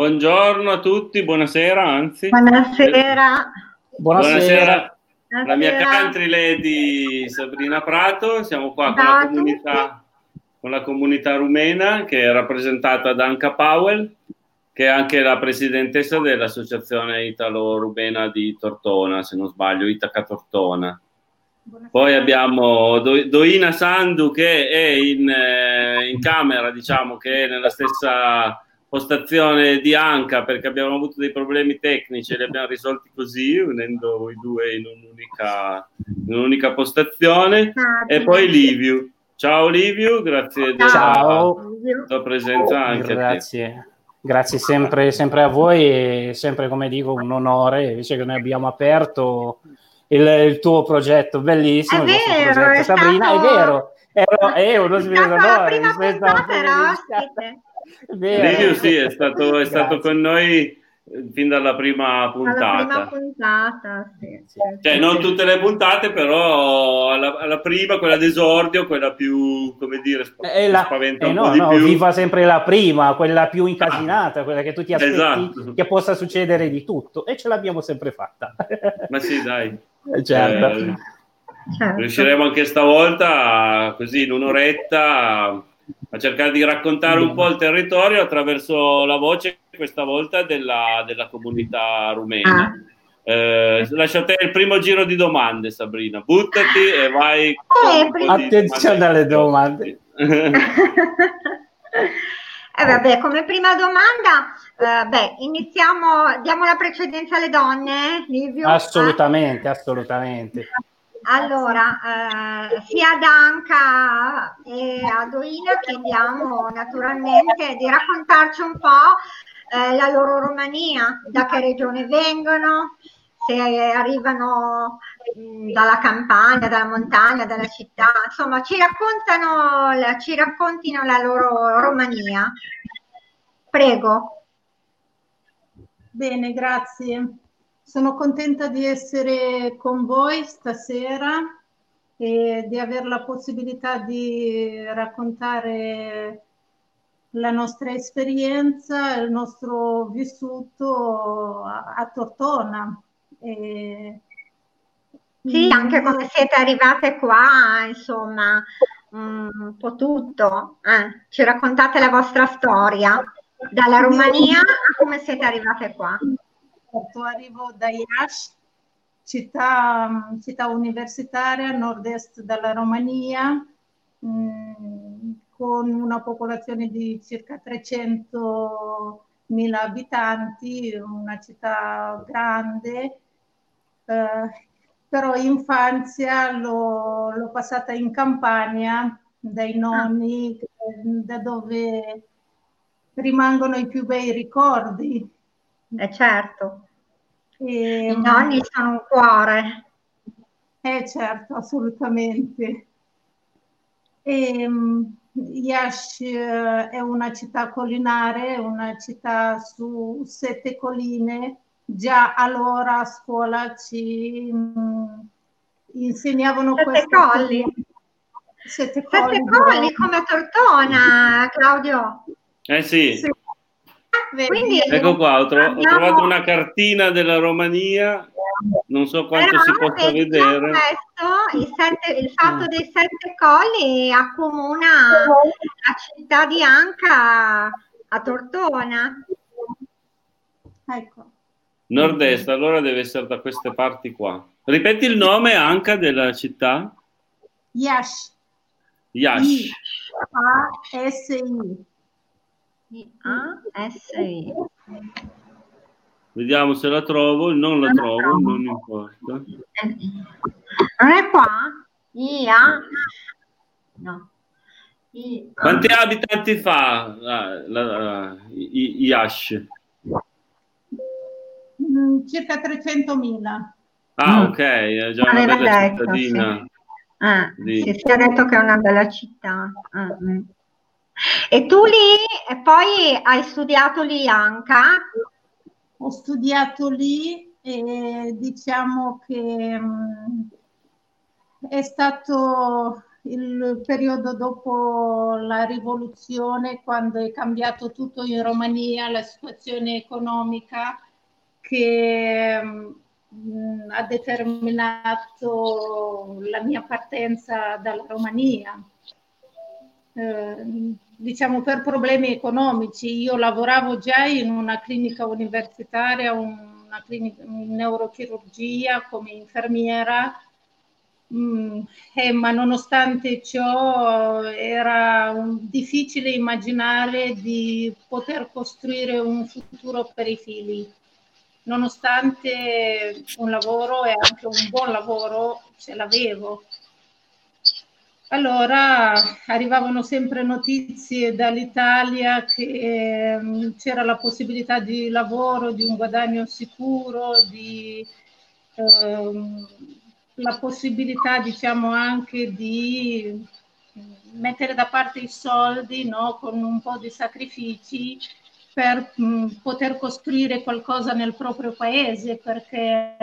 Buongiorno a tutti, buonasera anzi. Buonasera. Buonasera. La mia country lady Sabrina Prato, siamo qua con la comunità rumena che è rappresentata da Anca Pavel, che è anche la presidentessa dell'associazione Italo-Rumena di Tortona, se non sbaglio, Itaca Tortona. Buonasera. Poi abbiamo Doina Sandu che è in camera, diciamo che è nella stessa postazione di Anca, perché abbiamo avuto dei problemi tecnici e li abbiamo risolti così, unendo i due in un'unica postazione. E poi Liviu. Ciao Liviu, grazie della tua presenza anche grazie. A te. Grazie sempre a voi, e sempre, come dico, un onore, invece che noi abbiamo aperto il tuo progetto bellissimo, è vero, Sabrina, stato... è vero, è uno sviluppatore, Liviu sì, è stato con noi fin dalla prima puntata. Cioè, non tutte le puntate, però alla prima, quella d'esordio, quella più, come dire, spaventa un po' di più. Viva sempre la prima, quella più incasinata, quella che tu ti aspetti, esatto, che possa succedere di tutto, e ce l'abbiamo sempre fatta. Ma sì, dai. Certo. Riusciremo anche stavolta, così in un'oretta, a cercare di raccontare un po' il territorio attraverso la voce, questa volta della comunità rumena. Lasciate il primo giro di domande, Sabrina, buttati e vai attenzione alle domande. Vabbè, come prima domanda, iniziamo, diamo la precedenza alle donne, Liviu? Assolutamente. Allora, sia ad Anca e a Doina chiediamo naturalmente di raccontarci un po' la loro Romania, da che regione vengono, se arrivano dalla campagna, dalla montagna, dalla città, insomma ci raccontino la loro Romania. Prego. Bene, grazie. Sono contenta di essere con voi stasera e di avere la possibilità di raccontare la nostra esperienza, il nostro vissuto a Tortona. Sì, anche come siete arrivate qua, insomma, un po' tutto. Ci raccontate la vostra storia, dalla Romania a come siete arrivate qua. Arrivo da Iași, città universitaria a nord-est della Romania, con una popolazione di circa 300.000 abitanti, una città grande, però infanzia l'ho passata in Campania dai nonni, da dove rimangono i più bei ricordi. Certo, i nonni sono un cuore. Certo, assolutamente. Iași è una città collinare, una città su 7 colline. Già allora a scuola ci insegnavano 7 colli. 7 colli come a Tortona, Claudio. Sì. Quindi, ecco qua, ho trovato una cartina della Romania, non so quanto si possa vedere. Questo, il fatto dei 7 colli accomuna la città di Anca a Tortona. Ecco. Nord-est, allora deve essere da queste parti qua. Ripeti il nome Anca della città? Iași. Iași. Iași. I-A-S-I. Vediamo se la trovo, non la trovo. Non importa. Non è qua? I-A. No. I-A. Quanti abitanti fa Iași? Circa 300.000. Ok, è già una bella cittadina. Sì. Si è detto che è una bella città. E tu lì, poi hai studiato lì Anca? Ho studiato lì e diciamo che è stato il periodo dopo la rivoluzione, quando è cambiato tutto in Romania, la situazione economica che ha determinato la mia partenza dalla Romania. Diciamo per problemi economici. Io lavoravo già in una clinica universitaria, una clinica in neurochirurgia come infermiera, ma nonostante ciò era difficile immaginare di poter costruire un futuro per i figli. Nonostante un lavoro, e anche un buon lavoro, ce l'avevo. Allora arrivavano sempre notizie dall'Italia che c'era la possibilità di lavoro, di un guadagno sicuro, di la possibilità, diciamo, anche di mettere da parte i soldi, no? Con un po' di sacrifici per poter costruire qualcosa nel proprio paese, perché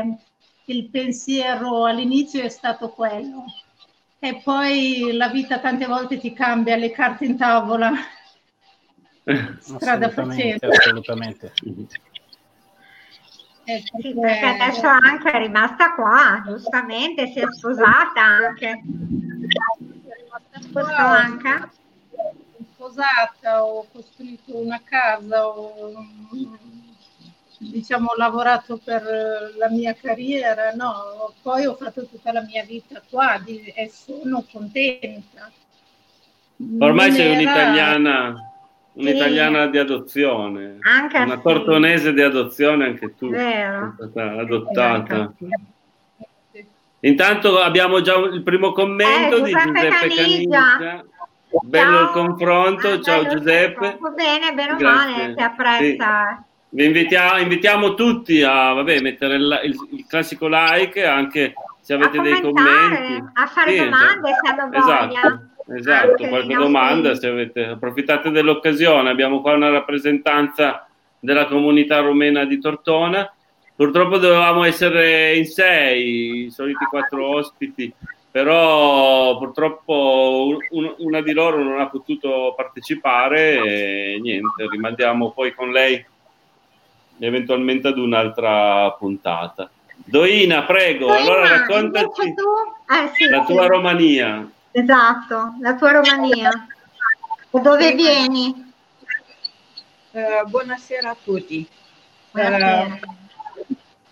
il pensiero all'inizio è stato quello. E poi la vita tante volte ti cambia le carte in tavola, strada facendo. Assolutamente. Sì, perché adesso Anca è rimasta qua, giustamente, si è sposata anche. Anca? Sposata, ho costruito una casa, ho, diciamo, lavorato per la mia carriera, no? Poi ho fatto tutta la mia vita qua e sono contenta. Ormai sei un'italiana sì, di adozione, anche una tortonese di adozione anche tu. Vero. Sei stata adottata. Sì. Intanto abbiamo già il primo commento di Giuseppe Caniglia. Bello il confronto, ciao Giuseppe. Bene, bene o male, ti apprezza. Sì. Vi invitiamo tutti a mettere il classico like, anche se avete dei commenti, a fare domande, se hanno voglia. Esatto, qualche domanda, se avete, approfittate dell'occasione. Abbiamo qua una rappresentanza della comunità rumena di Tortona. Purtroppo dovevamo essere in 6, i soliti 4 ospiti, però purtroppo una di loro non ha potuto partecipare e niente, rimandiamo poi con lei eventualmente ad un'altra puntata. Doina, prego, Doina, allora raccontaci tua Romania. Esatto, la tua Romania. Da dove vieni? Buonasera a tutti. Buonasera.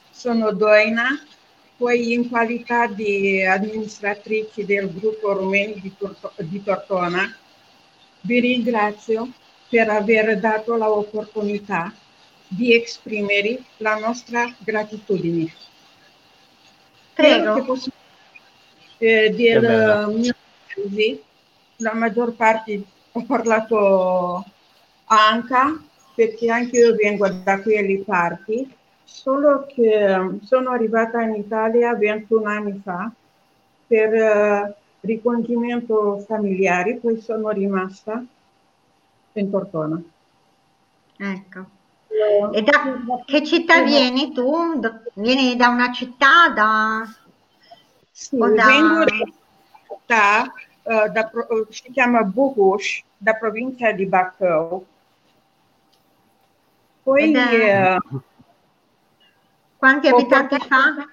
Sono Doina, poi in qualità di amministratrice del gruppo rumeno di Tortona, vi ringrazio per aver dato l'opportunità di esprimere la nostra gratitudine. Prego. Del mio paese, la maggior parte ho parlato Anca, perché anche io vengo da quelle parti, solo che sono arrivata in Italia 21 anni fa per ricongiungimento familiare, poi sono rimasta in Tortona. Ecco. E da che città vieni tu? Vieni da una città? Sì, vengo da una città, si chiama Bugușu, da provincia di Bacău. Poi quanti abitanti fa?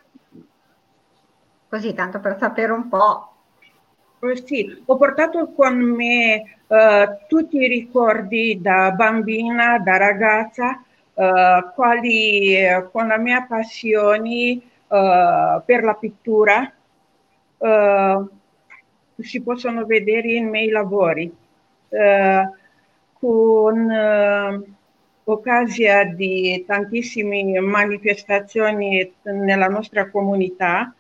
Così, tanto per sapere un po'. Sì, ho portato con me tutti i ricordi da bambina, da ragazza, con la mia passione per la pittura si possono vedere i miei lavori, con occasione di tantissime manifestazioni nella nostra comunità.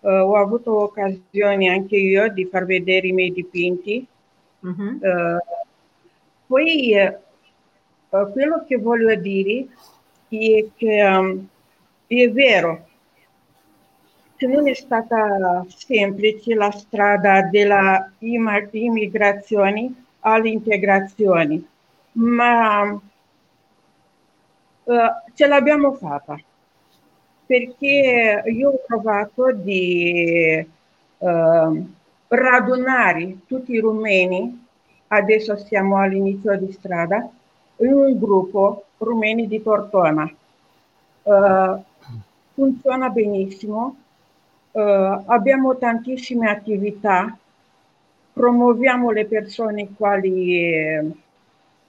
Ho avuto occasione anche io di far vedere i miei dipinti. Uh-huh. Poi quello che voglio dire è che è vero che non è stata semplice la strada della immigrazione all'integrazione, ma ce l'abbiamo fatta. Perché io ho provato di radunare tutti i rumeni, adesso siamo all'inizio di strada, in un gruppo rumeni di Tortona. Funziona benissimo, abbiamo tantissime attività, promuoviamo le persone quali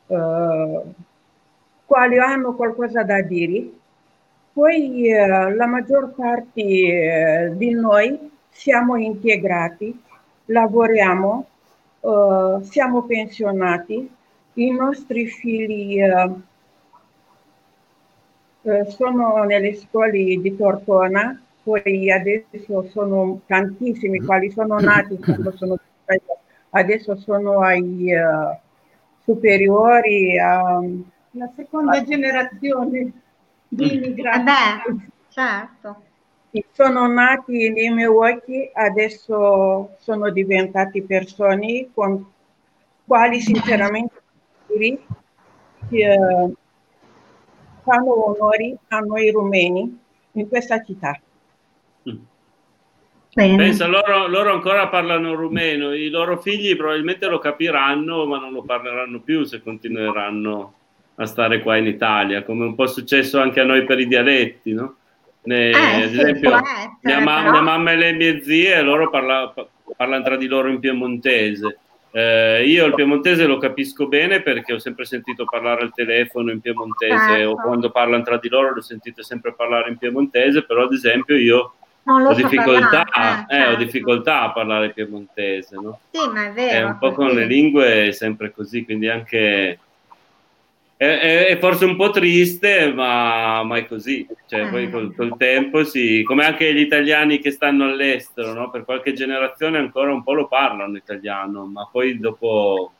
hanno qualcosa da dire. Poi la maggior parte di noi siamo integrati, lavoriamo, siamo pensionati, i nostri figli sono nelle scuole di Tortona, poi adesso sono tantissimi, quali sono nati, adesso sono ai superiori, la seconda generazione di immigrati. Beh, certo. Sono nati nei miei occhi, adesso sono diventati persone con quali sinceramente fanno onori a noi rumeni in questa città. Bene. Pensa, loro ancora parlano rumeno, i loro figli probabilmente lo capiranno, ma non lo parleranno più se continueranno a stare qua in Italia, come un po' è successo anche a noi per i dialetti, no? Ad esempio, essere, mia mamma e le mie zie, loro parlano tra di loro in piemontese. Io il piemontese lo capisco bene perché ho sempre sentito parlare al telefono in piemontese, certo. O quando parlano tra di loro lo sentite sempre parlare in piemontese, però ad esempio io ho difficoltà a parlare piemontese, no? Sì, ma è vero. È un po' con le lingue è sempre così, quindi anche è forse un po' triste, ma è così. Cioè, poi col tempo sì, come anche gli italiani che stanno all'estero, no? Per qualche generazione ancora un po' lo parlano italiano, ma poi dopo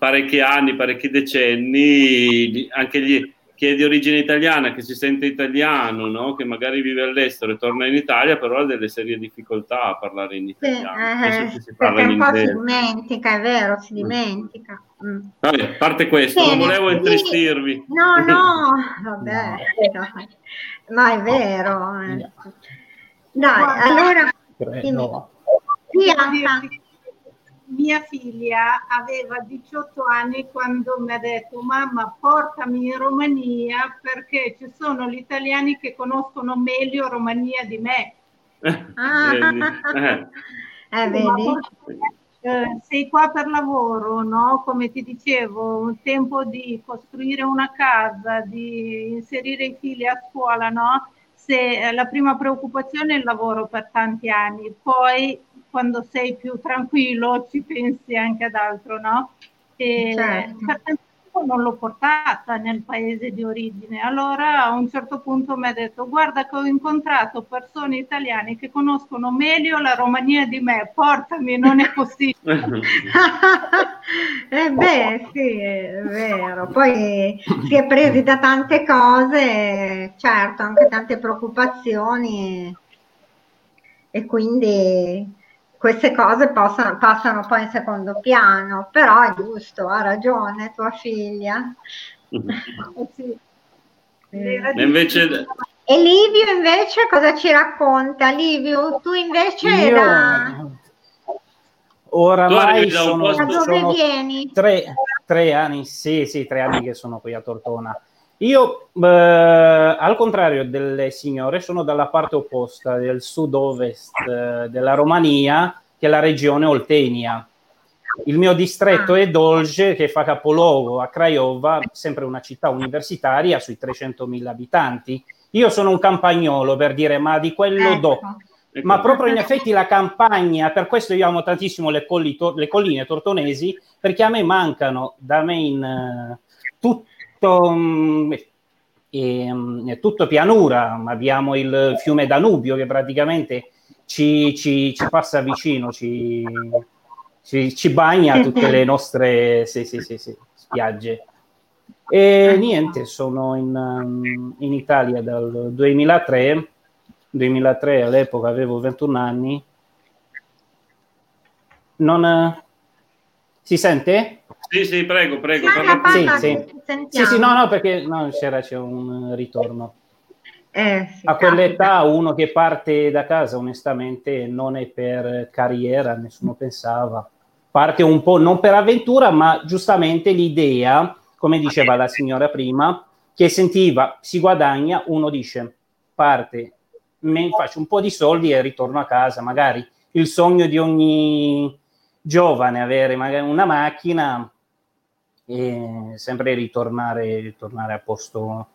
parecchi anni, parecchi decenni, anche chi è di origine italiana, che si sente italiano, no? Che magari vive all'estero e torna in Italia, però ha delle serie difficoltà a parlare in italiano. Sì, si parla perché in un po' si dimentica, è vero, si dimentica. Mm. Vabbè, a parte questo, sì, non volevo intristirvi. No, vabbè, no. Ma è vero. Dai, allora... No. Mia figlia aveva 18 anni quando mi ha detto: mamma, portami in Romania perché ci sono gli italiani che conoscono meglio Romania di me. Vedi? Sei qua per lavoro, no? Come ti dicevo, un tempo di costruire una casa, di inserire i figli a scuola, no? Se la prima preoccupazione è il lavoro per tanti anni, poi quando sei più tranquillo ci pensi anche ad altro, no? E certo. Per tanto tempo non l'ho portata nel paese di origine, allora a un certo punto mi ha detto: guarda che ho incontrato persone italiane che conoscono meglio la Romania di me, portami, non è possibile. Beh, sì, è vero, poi si è presi da tante cose, certo, anche tante preoccupazioni e quindi... Queste cose passano poi in secondo piano, però è giusto, ha ragione tua figlia. Sì. E Liviu invece cosa ci racconta? Liviu, tu invece oramai sono 3 anni, sì, 3 anni che sono qui a Tortona. Io, al contrario delle signore, sono dalla parte opposta, del sud-ovest della Romania, che è la regione Oltenia. Il mio distretto è Dolj, che fa capoluogo a Craiova, sempre una città universitaria, sui 300.000 abitanti. Io sono un campagnolo, per dire, ma di quello dopo. Ma proprio in effetti la campagna, per questo io amo tantissimo le colline tortonesi, perché a me mancano, da me in tutto pianura. Abbiamo il fiume Danubio che praticamente ci passa vicino, ci bagna tutte le nostre spiagge. E niente, sono in Italia dal 2003, all'epoca avevo 21 anni. Non si sente? Sì, prego. Sì, no, perché c'era un ritorno. Sì, a quell'età uno che parte da casa onestamente non è per carriera, nessuno pensava, parte un po' non per avventura, ma giustamente l'idea, come diceva la signora prima, che sentiva si guadagna, uno dice parte, faccio un po' di soldi e ritorno a casa, magari il sogno di ogni giovane avere magari una macchina e sempre ritornare a posto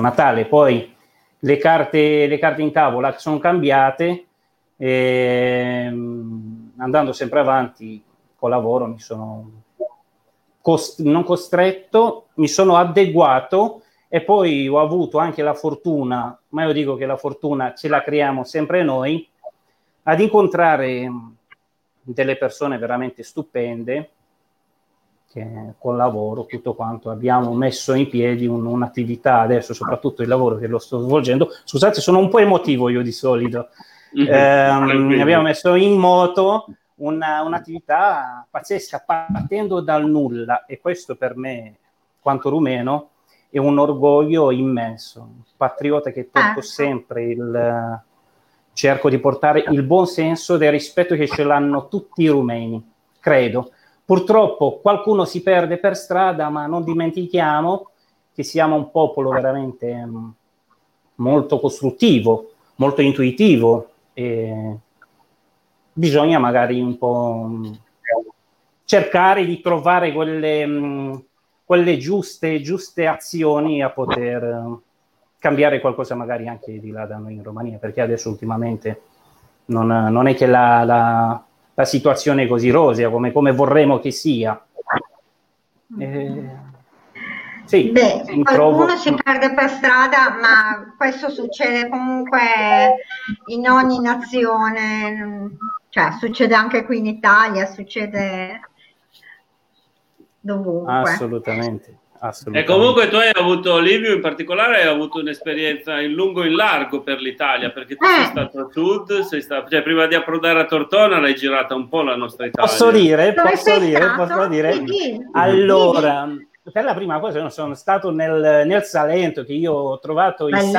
natale. Poi le carte in tavola sono cambiate e, andando sempre avanti col lavoro, mi sono non costretto, mi sono adeguato, e poi ho avuto anche la fortuna, ma io dico che la fortuna ce la creiamo sempre noi, ad incontrare delle persone veramente stupende che col lavoro, tutto quanto, abbiamo messo in piedi un'attività, adesso soprattutto il lavoro che lo sto svolgendo, scusate sono un po' emotivo io di solito, abbiamo messo in moto un'attività pazzesca partendo dal nulla, e questo per me, quanto rumeno, è un orgoglio immenso, un patriota che porto sempre, cerco di portare il buon senso del rispetto che ce l'hanno tutti i rumeni, credo. Purtroppo qualcuno si perde per strada, ma non dimentichiamo che siamo un popolo veramente molto costruttivo, molto intuitivo, e bisogna magari un po' cercare di trovare quelle giuste azioni a poter cambiare qualcosa magari anche di là da noi in Romania, perché adesso ultimamente non è che la situazione è così rosea come vorremmo che sia. Sì, beh, qualcuno si perde per strada, ma questo succede comunque in ogni nazione, cioè succede anche qui in Italia, succede dovunque. Assolutamente. E comunque tu hai avuto, Liviu in particolare, hai avuto un'esperienza in lungo e in largo per l'Italia, perché tu sei stato a sud, cioè prima di approdare a Tortona l'hai girata un po' la nostra Italia. Posso dire? Sì. Allora, per la prima cosa sono stato nel Salento, che io ho trovato bellissimo. I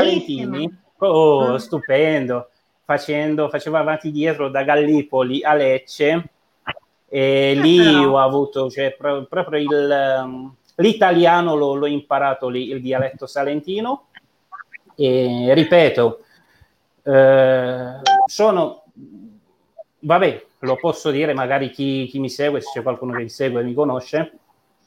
salentini, stupendo, facevo avanti e dietro da Gallipoli a Lecce, e lì ho avuto, cioè, proprio l'italiano l'ho imparato lì, il dialetto salentino, e ripeto, lo posso dire, magari chi mi segue, se c'è qualcuno che mi segue e mi conosce,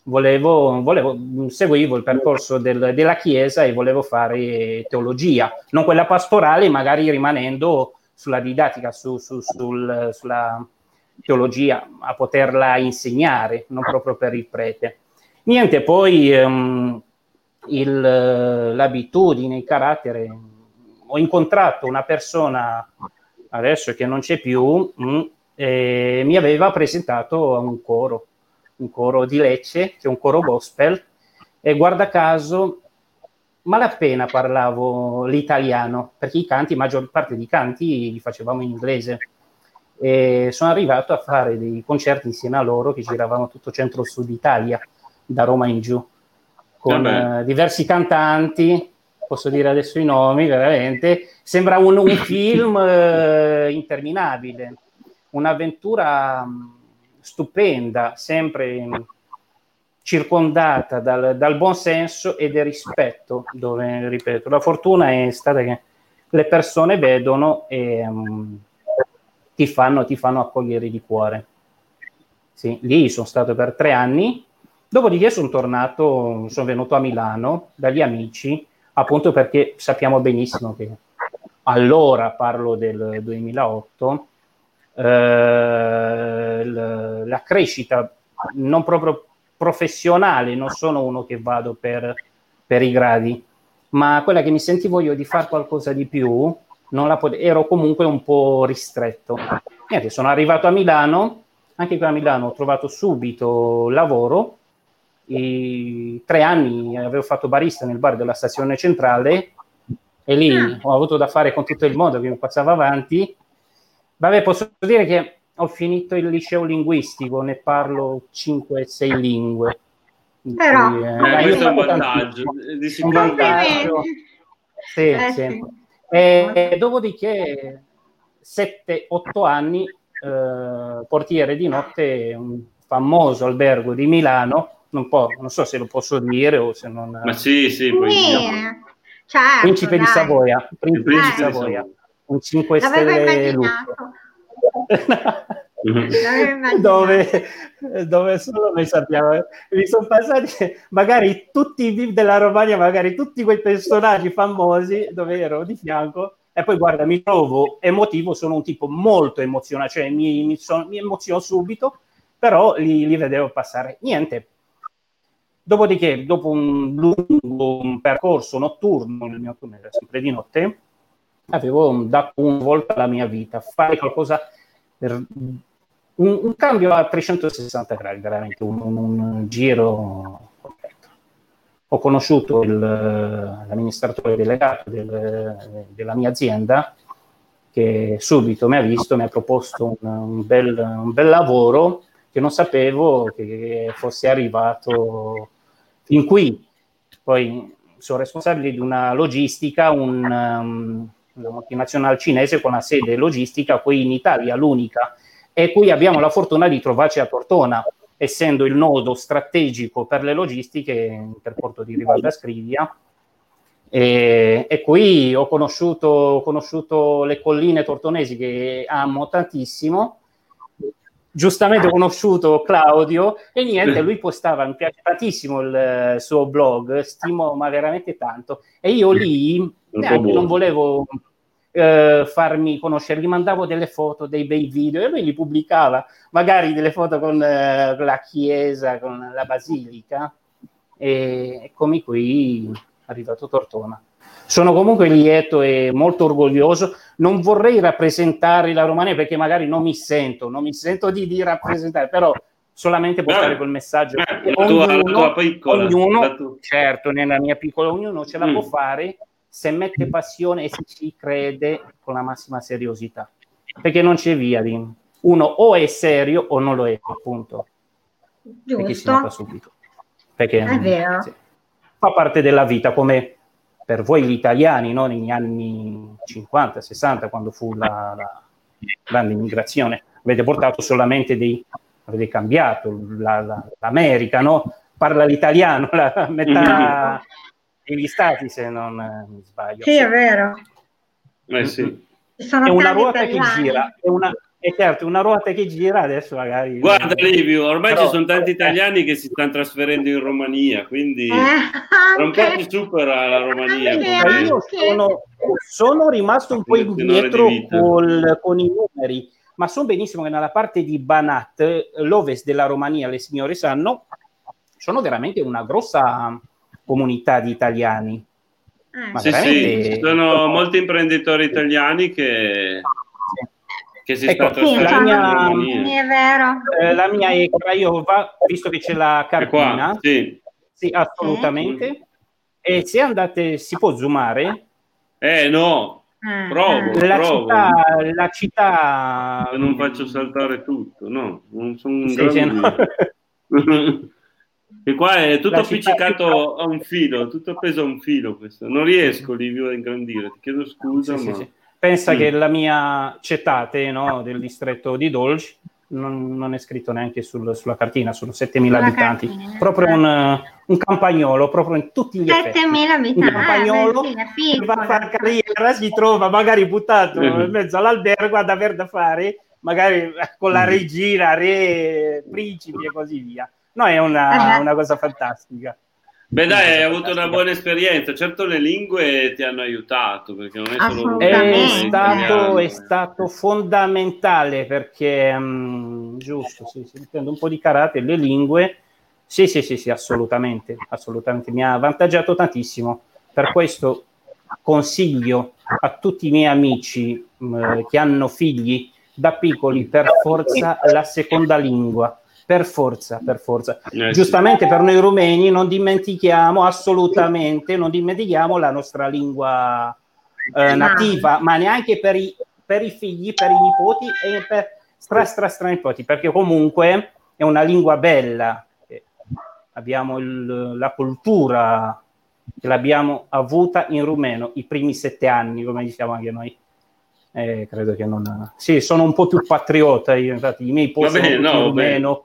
seguivo il percorso della Chiesa e volevo fare teologia, non quella pastorale, magari rimanendo sulla didattica, sulla teologia, a poterla insegnare, non proprio per il prete. Niente, poi l'abitudine, il carattere, ho incontrato una persona adesso che non c'è più, e mi aveva presentato a un coro di Lecce, che è un coro gospel, e guarda caso malapena parlavo l'italiano, perché i canti, maggior parte dei canti li facevamo in inglese, e sono arrivato a fare dei concerti insieme a loro, che giravamo tutto centro-sud Italia, da Roma in giù, con diversi cantanti, posso dire adesso i nomi, veramente, sembra un film interminabile, un'avventura stupenda, sempre circondata dal buon senso e del rispetto, dove, ripeto, la fortuna è stata che le persone vedono e ti fanno accogliere di cuore. Sì, lì sono stato per 3 anni, dopodiché sono venuto a Milano dagli amici, appunto perché sappiamo benissimo che allora, parlo del 2008, la crescita non proprio professionale, non sono uno che vado per i gradi, ma quella che mi sentivo io di fare qualcosa di più, ero comunque un po' ristretto. Niente, sono arrivato a Milano, anche qui a Milano ho trovato subito lavoro, e 3 anni avevo fatto barista nel bar della stazione centrale, e lì ho avuto da fare con tutto il mondo che mi passava avanti. Vabbè, posso dire che ho finito il liceo linguistico, ne parlo 5-6 lingue, però questo è un vantaggio. Sì, sì. Dopodiché 7-8 anni portiere di notte, un famoso albergo di Milano, non so se lo posso dire o se non... Ma sì, poi diciamo. Certo, Principe dai. Di Savoia, Principe di Savoia, un 5 stelle lusso. dove solo noi sappiamo, mi sono passati magari tutti i VIP della Romagna, magari tutti quei personaggi famosi dove ero di fianco, e poi guarda, mi trovo emotivo, sono un tipo molto emozionato, cioè mi emoziono subito, però li vedevo passare, niente. Dopodiché, dopo un lungo percorso notturno, il mio turno era sempre di notte, avevo dato una volta la mia vita, fare qualcosa per un cambio a 360 gradi, veramente un giro completo. Ho conosciuto l'amministratore delegato della mia azienda, che subito mi ha visto, mi ha proposto un bel lavoro che non sapevo che fosse arrivato fin qui. Poi sono responsabile di una logistica, una multinazionale cinese con una sede logistica qui in Italia, l'unica, e qui abbiamo la fortuna di trovarci a Tortona, essendo il nodo strategico per le logistiche per porto di Rivalta Scrivia, e qui ho conosciuto le colline tortonesi che amo tantissimo. Giustamente ho conosciuto Claudio e niente, lui postava, mi piace tantissimo il suo blog, stimo ma veramente tanto, e io lì neanche non volevo farmi conoscere, gli mandavo delle foto, dei bei video, e lui li pubblicava, magari delle foto con la chiesa, con la basilica, e eccomi qui, arrivato Tortona. Sono comunque lieto e molto orgoglioso, non vorrei rappresentare la Romania perché magari non mi sento di rappresentare, però solamente portare quel messaggio. Ognuno, certo, nella mia piccola, ognuno ce la può fare se mette passione e se ci crede con la massima seriosità, perché non c'è via di uno o è serio o non lo è, appunto. Giusto. Perché si nota subito. Perché, è vero. Sì, fa parte della vita, come per voi gli italiani, no? Negli anni 50, 60, quando fu la grande immigrazione, avete portato solamente avete cambiato l'America, no? Parla l'italiano, la metà degli stati, se non mi sbaglio. Sì, è vero. Sì. È una ruota italiani. Che gira, è certo, una ruota che gira adesso magari... Guarda Liviu, ormai ci sono tanti italiani che si stanno trasferendo in Romania, quindi tra un po' si supera la Romania. Io sono rimasto un po' indietro con i numeri, ma so benissimo che nella parte di Banat, l'ovest della Romania, le signore sanno, sono veramente una grossa comunità di italiani. Ma sì, veramente... sì, ci sono molti imprenditori italiani che si sta trasferendo in Romania. La mia è Craiova, visto che c'è la cartina. Sì, assolutamente. E se andate, si può zoomare? No, provo. La città... Non faccio saltare tutto, no. Non sono un grande. E qua è tutto appiccicato a un filo, tutto appeso a un filo questo. Non riesco, Livio, a ingrandire, ti chiedo scusa, ma... Sì. Pensa che la mia cetate, no, del distretto di Dolj non è scritto neanche sulla cartina, sono 7.000 abitanti, cartina. Proprio un campagnolo, proprio in tutti gli effetti. 7.000 abitanti, un campagnolo che va a far carriera, si trova magari buttato in mezzo all'albergo ad aver da fare, magari con la regina, re, principi e così via. No, è una cosa fantastica. Beh dai, hai avuto una buona esperienza, certo le lingue ti hanno aiutato, perché non è solo è stato fondamentale, perché giusto, sì, prendo un po' di carattere, le lingue, sì, assolutamente, mi ha avvantaggiato tantissimo, per questo consiglio a tutti i miei amici che hanno figli da piccoli, per forza la seconda lingua. Per forza. Giustamente per noi rumeni non dimentichiamo la nostra lingua nativa, ma neanche per i figli, per i nipoti e per nipoti, perché comunque è una lingua bella. Abbiamo la cultura l'abbiamo avuta in rumeno i primi 7 anni, come diciamo anche noi. Credo che non... Sì, sono un po' più patriota io, infatti i miei posti sono rumeno.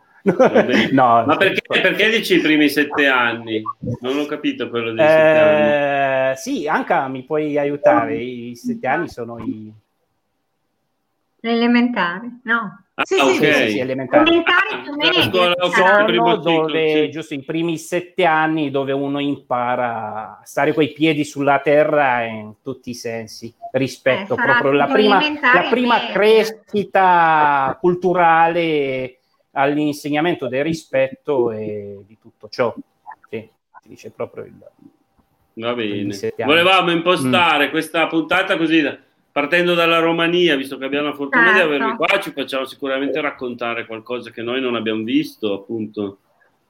No, ma perché dici i primi 7 anni? Non ho capito quello dei 7 anni. Sì, Anca, mi puoi aiutare? I 7 anni sono i... Elementari, no? Ah, sì, okay. sì, elementari più o meno. Sono dove, giusto, i primi 7 anni dove uno impara a stare coi piedi sulla terra in tutti i sensi, rispetto proprio la prima crescita culturale all'insegnamento del rispetto e di tutto ciò. Sì, si dice proprio il... Va bene. Volevamo impostare questa puntata così... Partendo dalla Romania, visto che abbiamo la fortuna di avervi qua, ci facciamo sicuramente raccontare qualcosa che noi non abbiamo visto, appunto.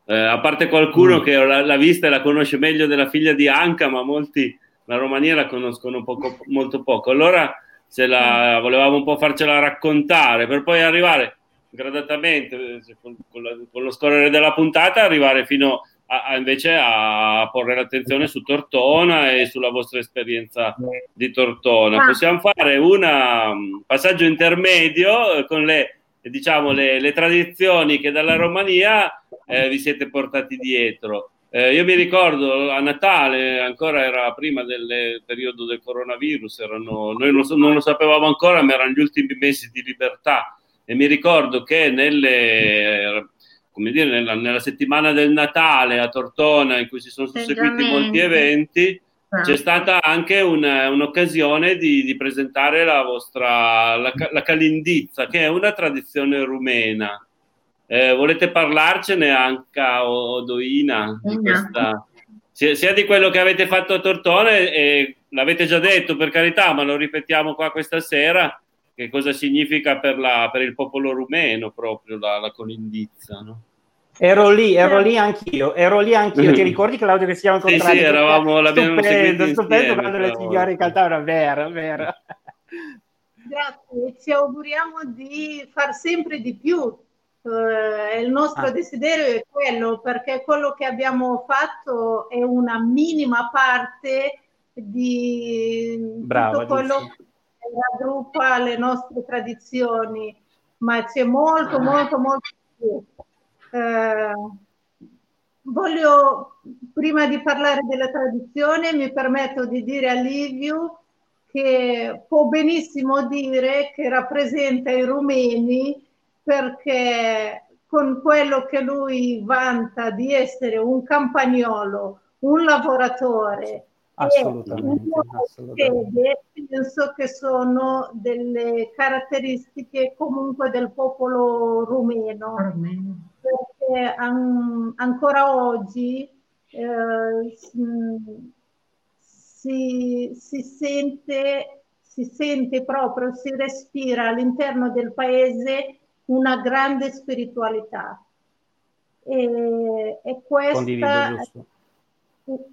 A parte qualcuno che l'ha vista e la conosce meglio della figlia di Anca, ma molti la Romania la conoscono molto poco. Allora se la volevamo un po' farcela raccontare, per poi arrivare gradatamente, con lo scorrere della puntata, arrivare fino a invece a porre l'attenzione su Tortona e sulla vostra esperienza di Tortona. Possiamo fare un passaggio intermedio con le tradizioni che dalla Romania vi siete portati dietro. Io mi ricordo a Natale, ancora era prima del periodo del coronavirus, noi non lo sapevamo ancora, ma erano gli ultimi mesi di libertà, e mi ricordo che nella settimana del Natale a Tortona, in cui si sono susseguiti molti eventi, c'è stata anche un'occasione di presentare la vostra la calindizza, che è una tradizione rumena. Volete parlarcene, Anca o Doina, di questa, sia di quello che avete fatto a Tortona, e l'avete già detto, per carità, ma lo ripetiamo qua questa sera, che cosa significa per il popolo rumeno proprio la colindizza, no? Ero lì anch'io. Ti ricordi, Claudio, che siamo incontrati? Sì, eravamo, l'abbiamo seguito insieme, quando le signore cantavano, vero. Grazie, ci auguriamo di far sempre di più. Il nostro desiderio è quello, perché quello che abbiamo fatto è una minima parte di tutto quello che raggruppa le nostre tradizioni, ma c'è molto più. Voglio, prima di parlare della tradizione, mi permetto di dire a Liviu che può benissimo dire che rappresenta i rumeni, perché con quello che lui vanta di essere un campagnolo, un lavoratore, assolutamente. Penso che sono delle caratteristiche comunque del popolo rumeno, perché ancora oggi si sente proprio, si respira all'interno del paese una grande spiritualità, e questa è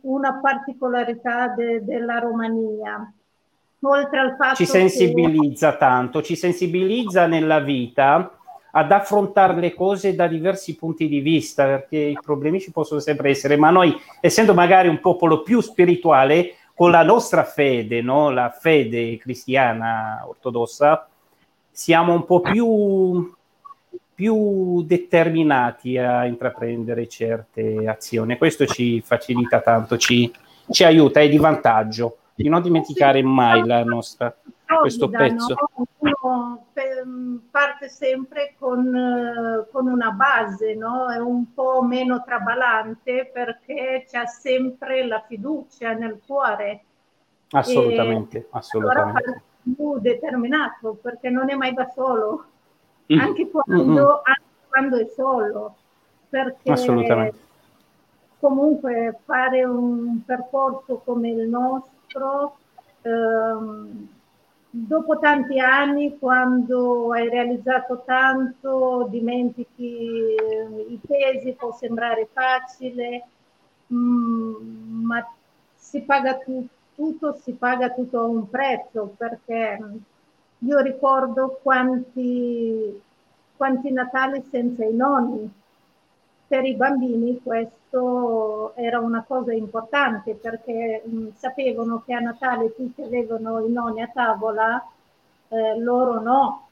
una particolarità della Romania. Oltre al fatto ci sensibilizza tanto, ci sensibilizza nella vita ad affrontare le cose da diversi punti di vista, perché i problemi ci possono sempre essere, ma noi, essendo magari un popolo più spirituale, con la nostra fede, no? La fede cristiana ortodossa, siamo un po' più determinati a intraprendere certe azioni. Questo ci facilita tanto, ci aiuta, è di vantaggio, di non dimenticare mai la nostra questo pezzo. No? Parte sempre con una base, no? È un po' meno traballante, perché c'è sempre la fiducia nel cuore. Assolutamente. Allora, più determinato, perché non è mai da solo. Anche quando è solo, perché comunque fare un percorso come il nostro, dopo tanti anni, quando hai realizzato tanto, dimentichi i pesi, può sembrare facile, ma si paga tutto a un prezzo, perché... Io ricordo quanti Natali senza i nonni, per i bambini questo era una cosa importante, perché sapevano che a Natale tutti avevano i nonni a tavola, loro no.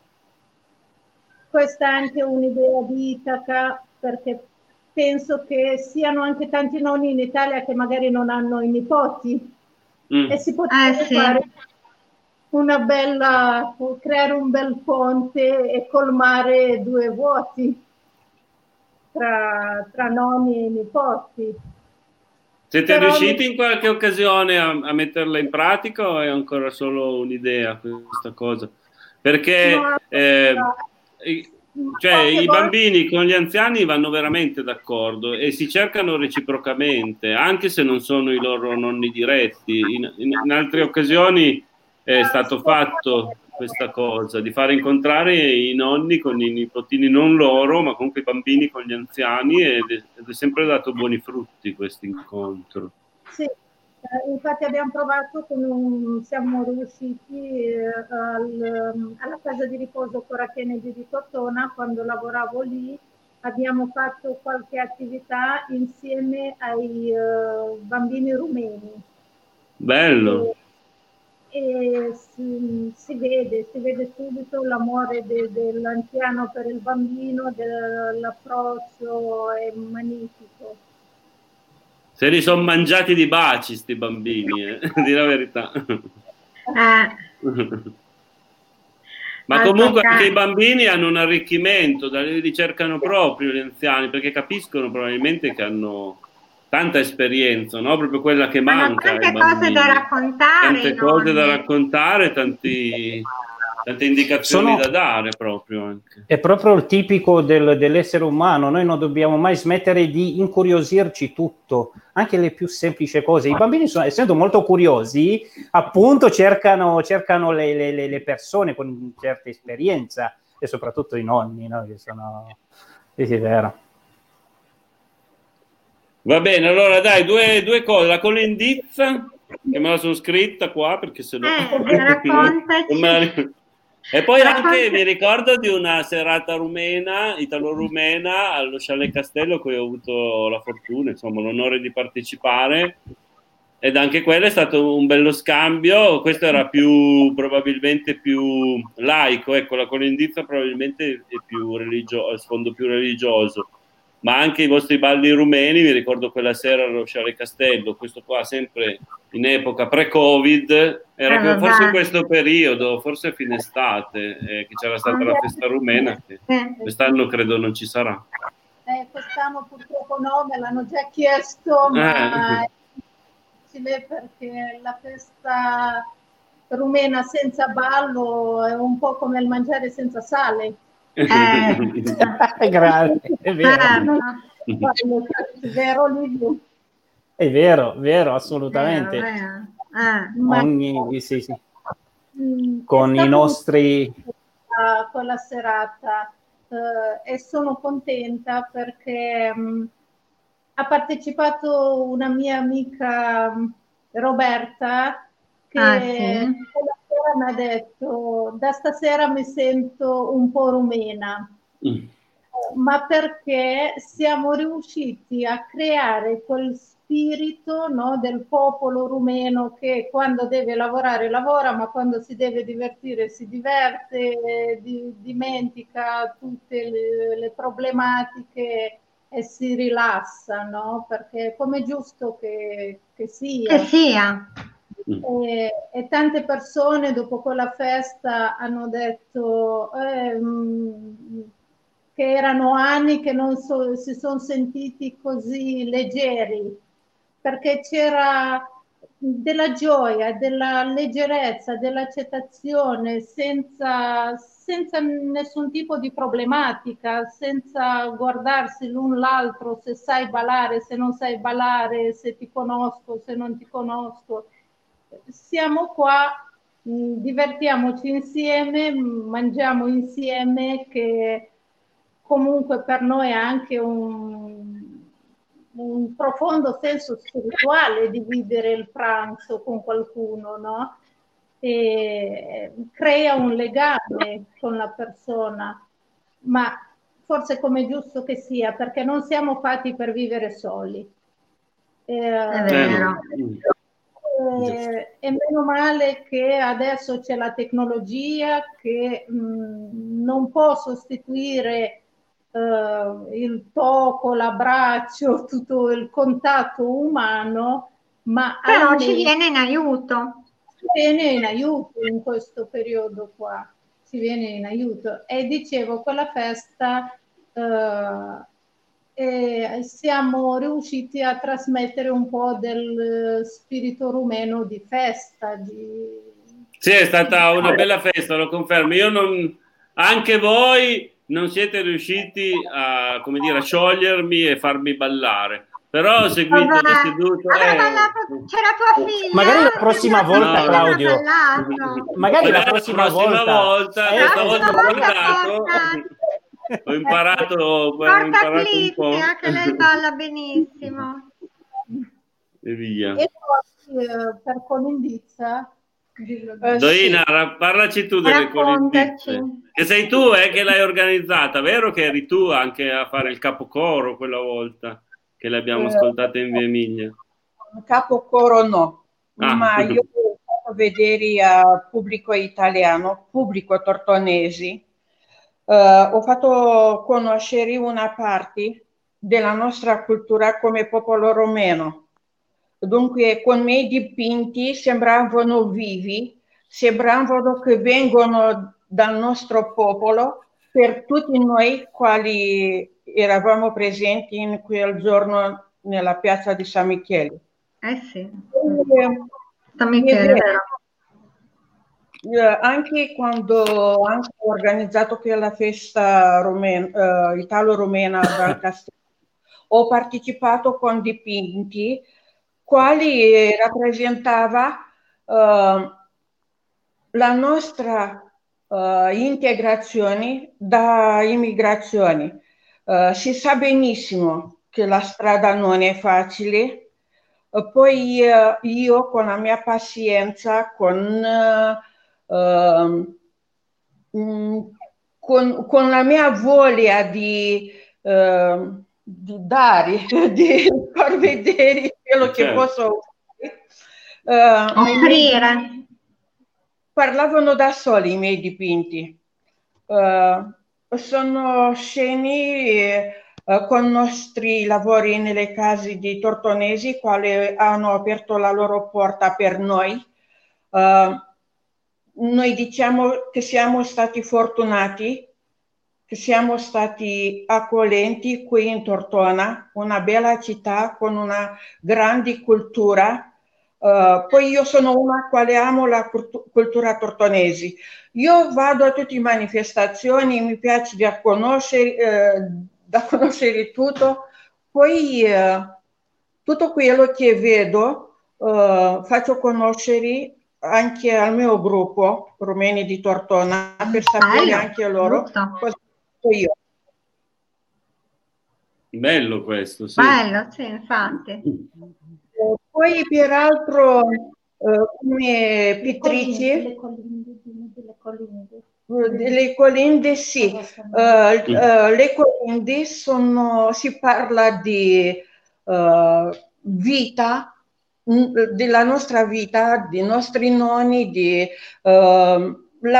Questa è anche un'idea di Itaca, perché penso che siano anche tanti nonni in Italia che magari non hanno i nipoti e si potrebbe fare una bella, creare un bel ponte e colmare due vuoti tra nonni e nipoti. Siete riusciti in qualche occasione a metterla in pratica o è ancora solo un'idea questa cosa? Perché no, cioè i bambini con gli anziani vanno veramente d'accordo e si cercano reciprocamente, anche se non sono i loro nonni diretti. In altre occasioni è stato fatto questa cosa di far incontrare i nonni con i nipotini, non loro, ma comunque i bambini con gli anziani, ed è sempre dato buoni frutti questo incontro. Sì, infatti abbiamo provato con siamo riusciti alla Casa di riposo Corachene di Tortona, quando lavoravo lì abbiamo fatto qualche attività insieme ai bambini rumeni. Bello! E si vede subito l'amore dell'anziano per il bambino, dell'approccio è magnifico. Se li sono mangiati di baci sti bambini, di la verità. Ma comunque anche i bambini hanno un arricchimento, li cercano proprio gli anziani, perché capiscono probabilmente che hanno tanta esperienza, no? Proprio quella che manca. Tante cose da raccontare. Tante cose da raccontare, tante indicazioni da dare proprio. Anche. È proprio il tipico dell'essere umano, noi non dobbiamo mai smettere di incuriosirci tutto, anche le più semplici cose. I bambini sono, essendo molto curiosi, appunto cercano le persone con certa esperienza e soprattutto i nonni, no? Che sono... Sì, è vero. Va bene, allora dai, due cose. La colindizza, che me la sono scritta qua, perché se no... E poi anche mi ricordo di una serata rumena, italo-rumena, allo Chalet Castello, cui ho avuto la fortuna, insomma, l'onore di partecipare. Ed anche quello è stato un bello scambio. Questo era probabilmente più laico, ecco, la colindizza probabilmente è più religioso, sfondo più religioso. Ma anche i vostri balli rumeni, mi ricordo quella sera allo Chalet Castello, questo qua sempre in epoca pre-Covid, era forse in questo periodo, forse a fine estate, che c'era stata la festa rumena, che quest'anno credo non ci sarà. Quest'anno purtroppo no, me l'hanno già chiesto, ma è difficile perché la festa rumena senza ballo è un po' come il mangiare senza sale. Grazie, è vero. È vero, assolutamente. Sì. Con i nostri quella serata e sono contenta perché ha partecipato una mia amica Roberta che mi ha detto: da stasera mi sento un po' rumena, ma perché siamo riusciti a creare quel spirito, no, del popolo rumeno che quando deve lavorare lavora, ma quando si deve divertire si diverte, dimentica tutte le problematiche e si rilassa, no? Perché com'è giusto che sia. E tante persone dopo quella festa hanno detto che erano anni che non si sono sentiti così leggeri, perché c'era della gioia, della leggerezza, dell'accettazione senza nessun tipo di problematica, senza guardarsi l'un l'altro, se sai ballare, se non sai ballare, se ti conosco, se non ti conosco. Siamo qua, divertiamoci insieme, mangiamo insieme, che comunque per noi è anche un profondo senso spirituale dividere il pranzo con qualcuno, no? E crea un legame con la persona, ma forse come giusto che sia, perché non siamo fatti per vivere soli. È vero. E meno male che adesso c'è la tecnologia che non può sostituire il tocco, l'abbraccio, tutto il contatto umano, ma però ci viene in aiuto. Ci viene in aiuto in questo periodo qua, ci viene in aiuto. E dicevo, con la festa siamo riusciti a trasmettere un po' del spirito rumeno di festa. Sì, è stata una bella festa, lo confermo. Io non, anche voi non siete riusciti a, come dire, a sciogliermi e farmi ballare. Però ho seguito la seduta. C'era tua figlia. Magari la prossima volta, Claudio. Magari la prossima volta. Ho imparato un po'. Che lei balla benissimo. E via. E poi per colindizza. Doina, parlaci tu delle colindizze. Che sei tu che l'hai organizzata, vero? Che eri tu anche a fare il capocoro quella volta che l'abbiamo ascoltata in Via Emilia. Capocoro no, ma io ho fatto vedere al pubblico italiano, pubblico tortonesi. Ho fatto conoscere una parte della nostra cultura come popolo romeno. Dunque, con i miei dipinti sembravano vivi, sembravano che vengono dal nostro popolo, per tutti noi quali eravamo presenti in quel giorno nella piazza di San Michele. Sì. San Michele. Anche quando ho organizzato quella festa italo-rumena a Castello, ho partecipato con dipinti quali rappresentava la nostra integrazione da immigrazioni. Si sa benissimo che la strada non è facile, poi io con la mia pazienza, con la mia voglia di dare, di far vedere quello che posso offrire. Parlavano da soli i miei dipinti. Sono scene con nostri lavori nelle case di tortonesi, quali hanno aperto la loro porta per noi. Noi diciamo che siamo stati fortunati, che siamo stati accoglienti qui in Tortona, una bella città con una grande cultura. Poi io sono una quale amo la cultura tortonesi. Io vado a tutte le manifestazioni, mi piace da conoscere tutto. Poi tutto quello che vedo faccio conoscere anche al mio gruppo rumeni di Tortona per sapere anche loro cosa faccio io. Bello questo, sì. Bello, sì, infatti. Poi peraltro come pittrice le colinde sì. Le colinde sono, si parla di vita, della nostra vita, dei nostri nonni, di la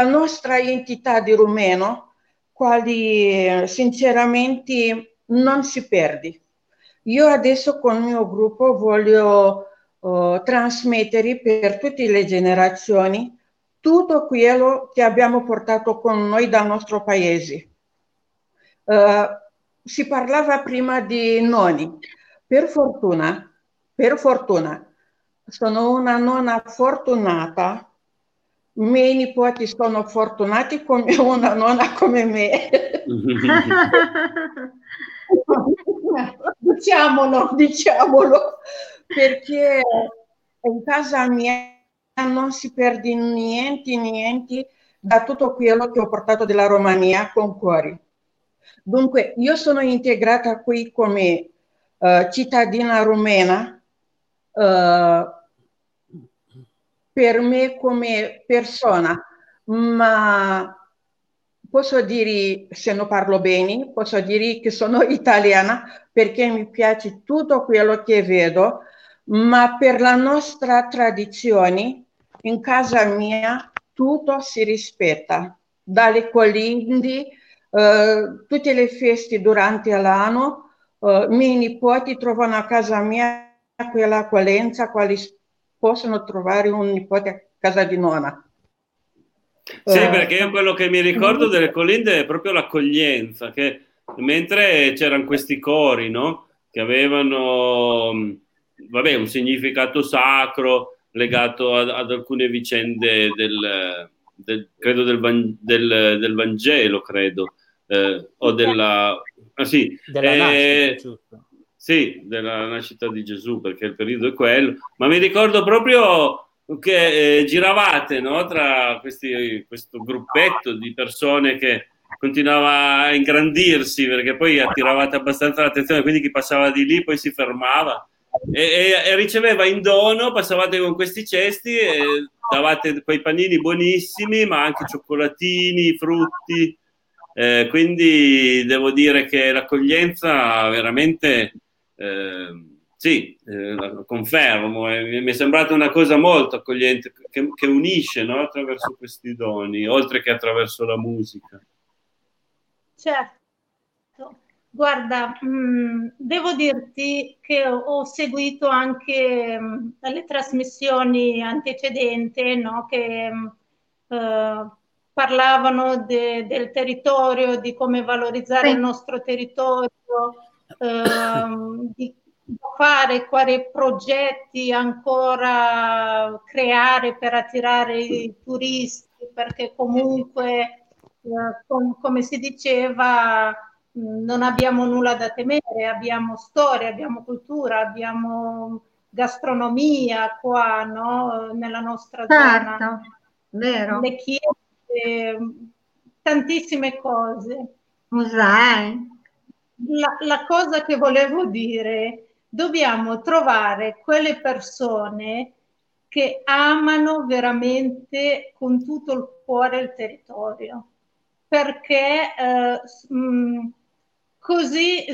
nostra identità di rumeno, quali sinceramente non si perde. Io adesso con il mio gruppo voglio trasmettere per tutte le generazioni tutto quello che abbiamo portato con noi dal nostro paese. Si parlava prima di nonni. Per fortuna, sono una nonna fortunata, i miei nipoti sono fortunati come una nonna come me. diciamolo, perché in casa mia non si perde niente da tutto quello che ho portato della Romania con cuore. Dunque, io sono integrata qui come cittadina rumena, per me come persona, ma Posso dire, se non parlo bene, posso dire che sono italiana perché mi piace tutto quello che vedo, ma per la nostra tradizione, in casa mia, tutto si rispetta. Dalle colinde, tutte le feste durante l'anno, i miei nipoti trovano a casa mia quella accoglienza, quali possono trovare un nipote a casa di nonna. Sì, perché io quello che mi ricordo delle colinde è proprio l'accoglienza, che mentre c'erano questi cori, no? Che avevano, vabbè, un significato sacro legato ad alcune vicende del Vangelo, credo, o della... Ah, sì, della nascita, giusto. Sì, della nascita di Gesù, perché il periodo è quello, ma mi ricordo proprio... che giravate, no? Tra questo gruppetto di persone che continuava a ingrandirsi, perché poi attiravate abbastanza l'attenzione, quindi chi passava di lì poi si fermava e riceveva in dono, passavate con questi cesti e davate quei panini buonissimi, ma anche cioccolatini, frutti, quindi devo dire che l'accoglienza veramente... Sì, confermo, mi è sembrata una cosa molto accogliente che unisce, no? Attraverso questi doni, oltre che attraverso la musica. Certo, guarda, devo dirti che ho seguito anche le trasmissioni antecedenti, no? Che parlavano del territorio, di come valorizzare il nostro territorio, di fare progetti ancora creare per attirare i turisti, perché comunque come si diceva non abbiamo nulla da temere, abbiamo storia, abbiamo cultura, abbiamo gastronomia qua, no? Nella nostra zona, vero. Le chiese, tantissime cose, musei. La cosa che volevo dire: dobbiamo trovare quelle persone che amano veramente con tutto il cuore il territorio, perché così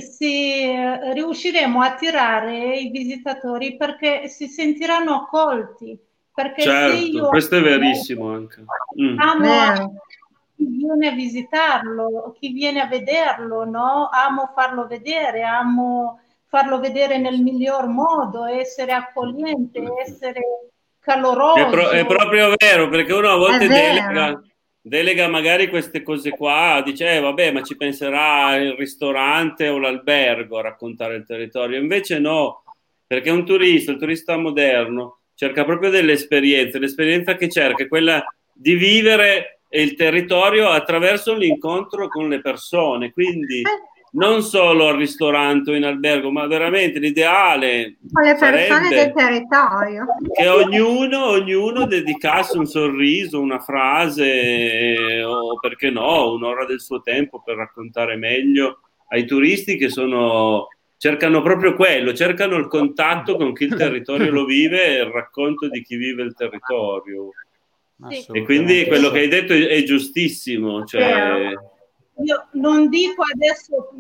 riusciremo a attirare i visitatori, perché si sentiranno accolti. Perché certo, se io questo è verissimo anche. Amo chi viene a visitarlo, chi viene a vederlo, no? Amo farlo vedere, amo... farlo vedere nel miglior modo, essere accogliente, essere caloroso. È proprio vero, perché uno a volte delega magari queste cose qua, dice vabbè, ma ci penserà il ristorante o l'albergo a raccontare il territorio. Invece no, perché il turista moderno cerca proprio delle esperienze, l'esperienza che cerca è quella di vivere il territorio attraverso l'incontro con le persone, quindi... non solo al ristorante o in albergo, ma veramente l'ideale con le persone del territorio, che ognuno dedicasse un sorriso, una frase o, perché no, un'ora del suo tempo per raccontare meglio ai turisti che cercano proprio quello, cercano il contatto con chi il territorio lo vive e il racconto di chi vive il territorio. E quindi quello che hai detto è giustissimo, cioè... Io non dico adesso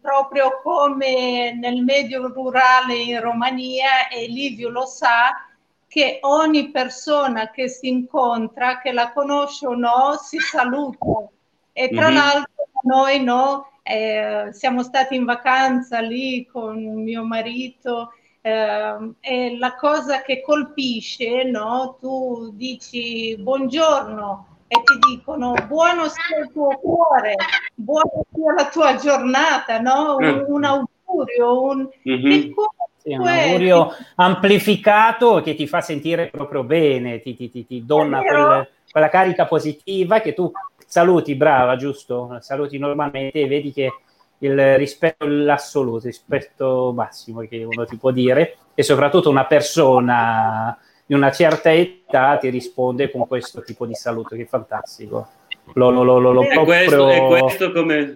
proprio come nel medio rurale in Romania, e Liviu lo sa, che ogni persona che si incontra, che la conosce o no, si saluta. E tra l'altro noi siamo stati in vacanza lì con mio marito, e la cosa che colpisce, no? Tu dici buongiorno, e ti dicono buono sia il tuo cuore, buona sia la tua giornata, no? Un augurio, un augurio amplificato che ti fa sentire proprio bene, ti dona quella carica positiva che tu saluti, brava, giusto? Saluti normalmente e vedi che il rispetto l'assoluto, il rispetto massimo che uno ti può dire, e soprattutto una persona... di una certa età ti risponde con questo tipo di saluto, che è fantastico. Questo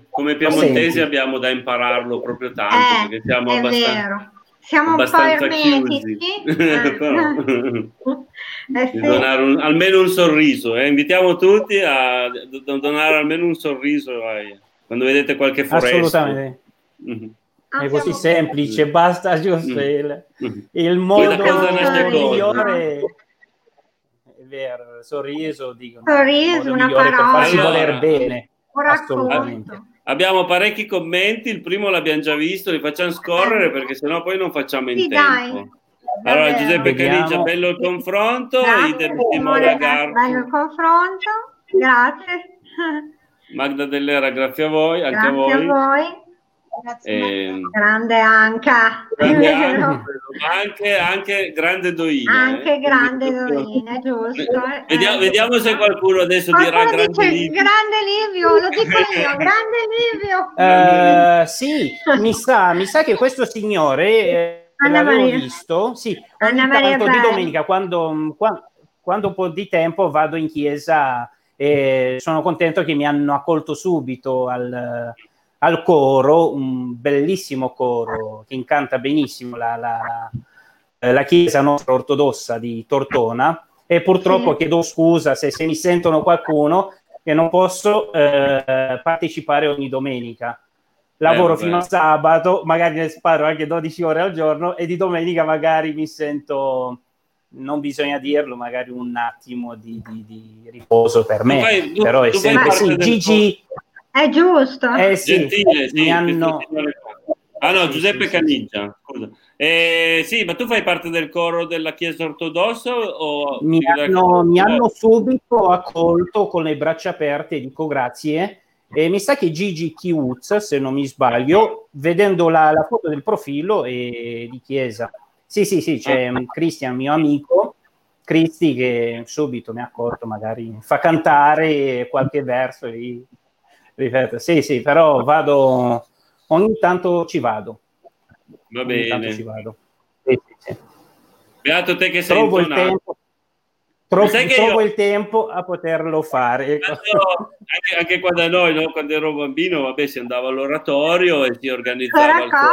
come piemontesi abbiamo da impararlo proprio tanto, perché siamo abbastanza, Siamo un po' ermetici. Però, donare almeno un sorriso. Invitiamo tutti a donare almeno un sorriso quando vedete qualche foresta. Assolutamente. Mm-hmm. Ah, è così semplice, qui. Basta giusto il modo migliore per sorriso, dicono. Sorriso, una parola. Per farsi voler bene. Assolutamente. Abbiamo parecchi commenti, il primo l'abbiamo già visto, li facciamo scorrere perché sennò poi non facciamo in tempo. Allora Giuseppe Caniglia, bello il confronto. Bello il confronto, grazie. Magda Dell'Era, grazie a voi, anche a voi. Grande Anca, anche grande Doina, giusto. Vediamo se qualcuno adesso dirà grande Livio. Lo dico io, grande Livio. Sì, mi sa che questo signore l'avevo visto. Sì, Anna Maria di domenica quando po' di tempo vado in chiesa e sono contento che mi hanno accolto subito al coro, un bellissimo coro che incanta benissimo la chiesa nostra ortodossa di Tortona, e purtroppo chiedo scusa se mi sentono qualcuno che non posso partecipare ogni domenica. Lavoro fino a sabato, magari ne sparo anche 12 ore al giorno, e di domenica magari mi sento, non bisogna dirlo, magari un attimo di riposo per me, però è sempre sì, Gigi. È giusto, gentile, sì, hanno... Giuseppe Caniglia, scusa. Sì, ma tu fai parte del coro della Chiesa Ortodossa? O mi hanno subito accolto con le braccia aperte e dico grazie. E mi sa che Gigi Chiuz, se non mi sbaglio, vedendo la foto del profilo e di chiesa. Sì, c'è Cristian, mio amico Cristi, che subito mi ha accolto, magari fa cantare qualche verso lì. Ripeto, sì, però vado, ogni tanto ci vado. Va bene. Sì. Beato te che sei trovo il tempo a poterlo fare. Anche qua da noi, no? Quando ero bambino, si andava all'oratorio e si organizzava il coro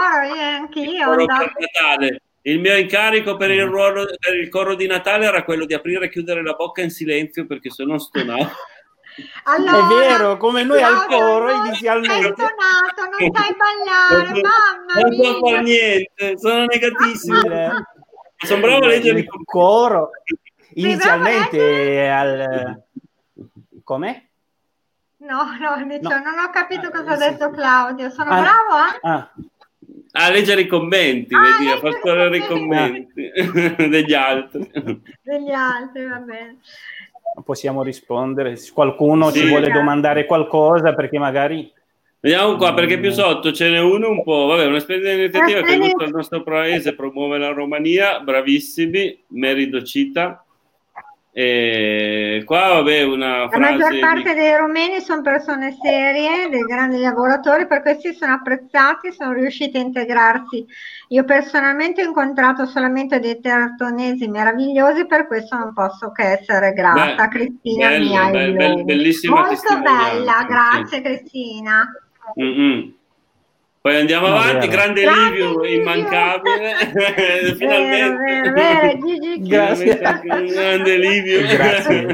per Natale. Il mio incarico per il coro di Natale era quello di aprire e chiudere la bocca in silenzio, perché se no stonavo. Allora, è vero, come noi al coro inizialmente. Non sai ballare, mamma mia. Non so fare niente, sono negatissimo. Sono bravo a leggere il coro. Inizialmente al... Come? No, non ho capito cosa ha detto Claudio. Sono bravo a leggere i commenti, a far scorrere i commenti degli altri, va bene. Possiamo rispondere se qualcuno ci vuole domandare qualcosa, perché magari vediamo qua, perché più sotto ce n'è uno un po', un'esperienza di iniziativa che il nostro paese promuove la Romania, bravissimi, meridocita. E qua una frase, la maggior parte dei romeni sono persone serie, dei grandi lavoratori, per questi sono apprezzati, sono riusciti a integrarsi. Io personalmente ho incontrato solamente dei tortonesi meravigliosi, per questo non posso che essere grata. Cristina, bellissima, molto bella, grazie Cristina. Poi andiamo avanti, grande Liviu, immancabile, finalmente. Vero, Gigi, grazie. Grande Liviu, grazie.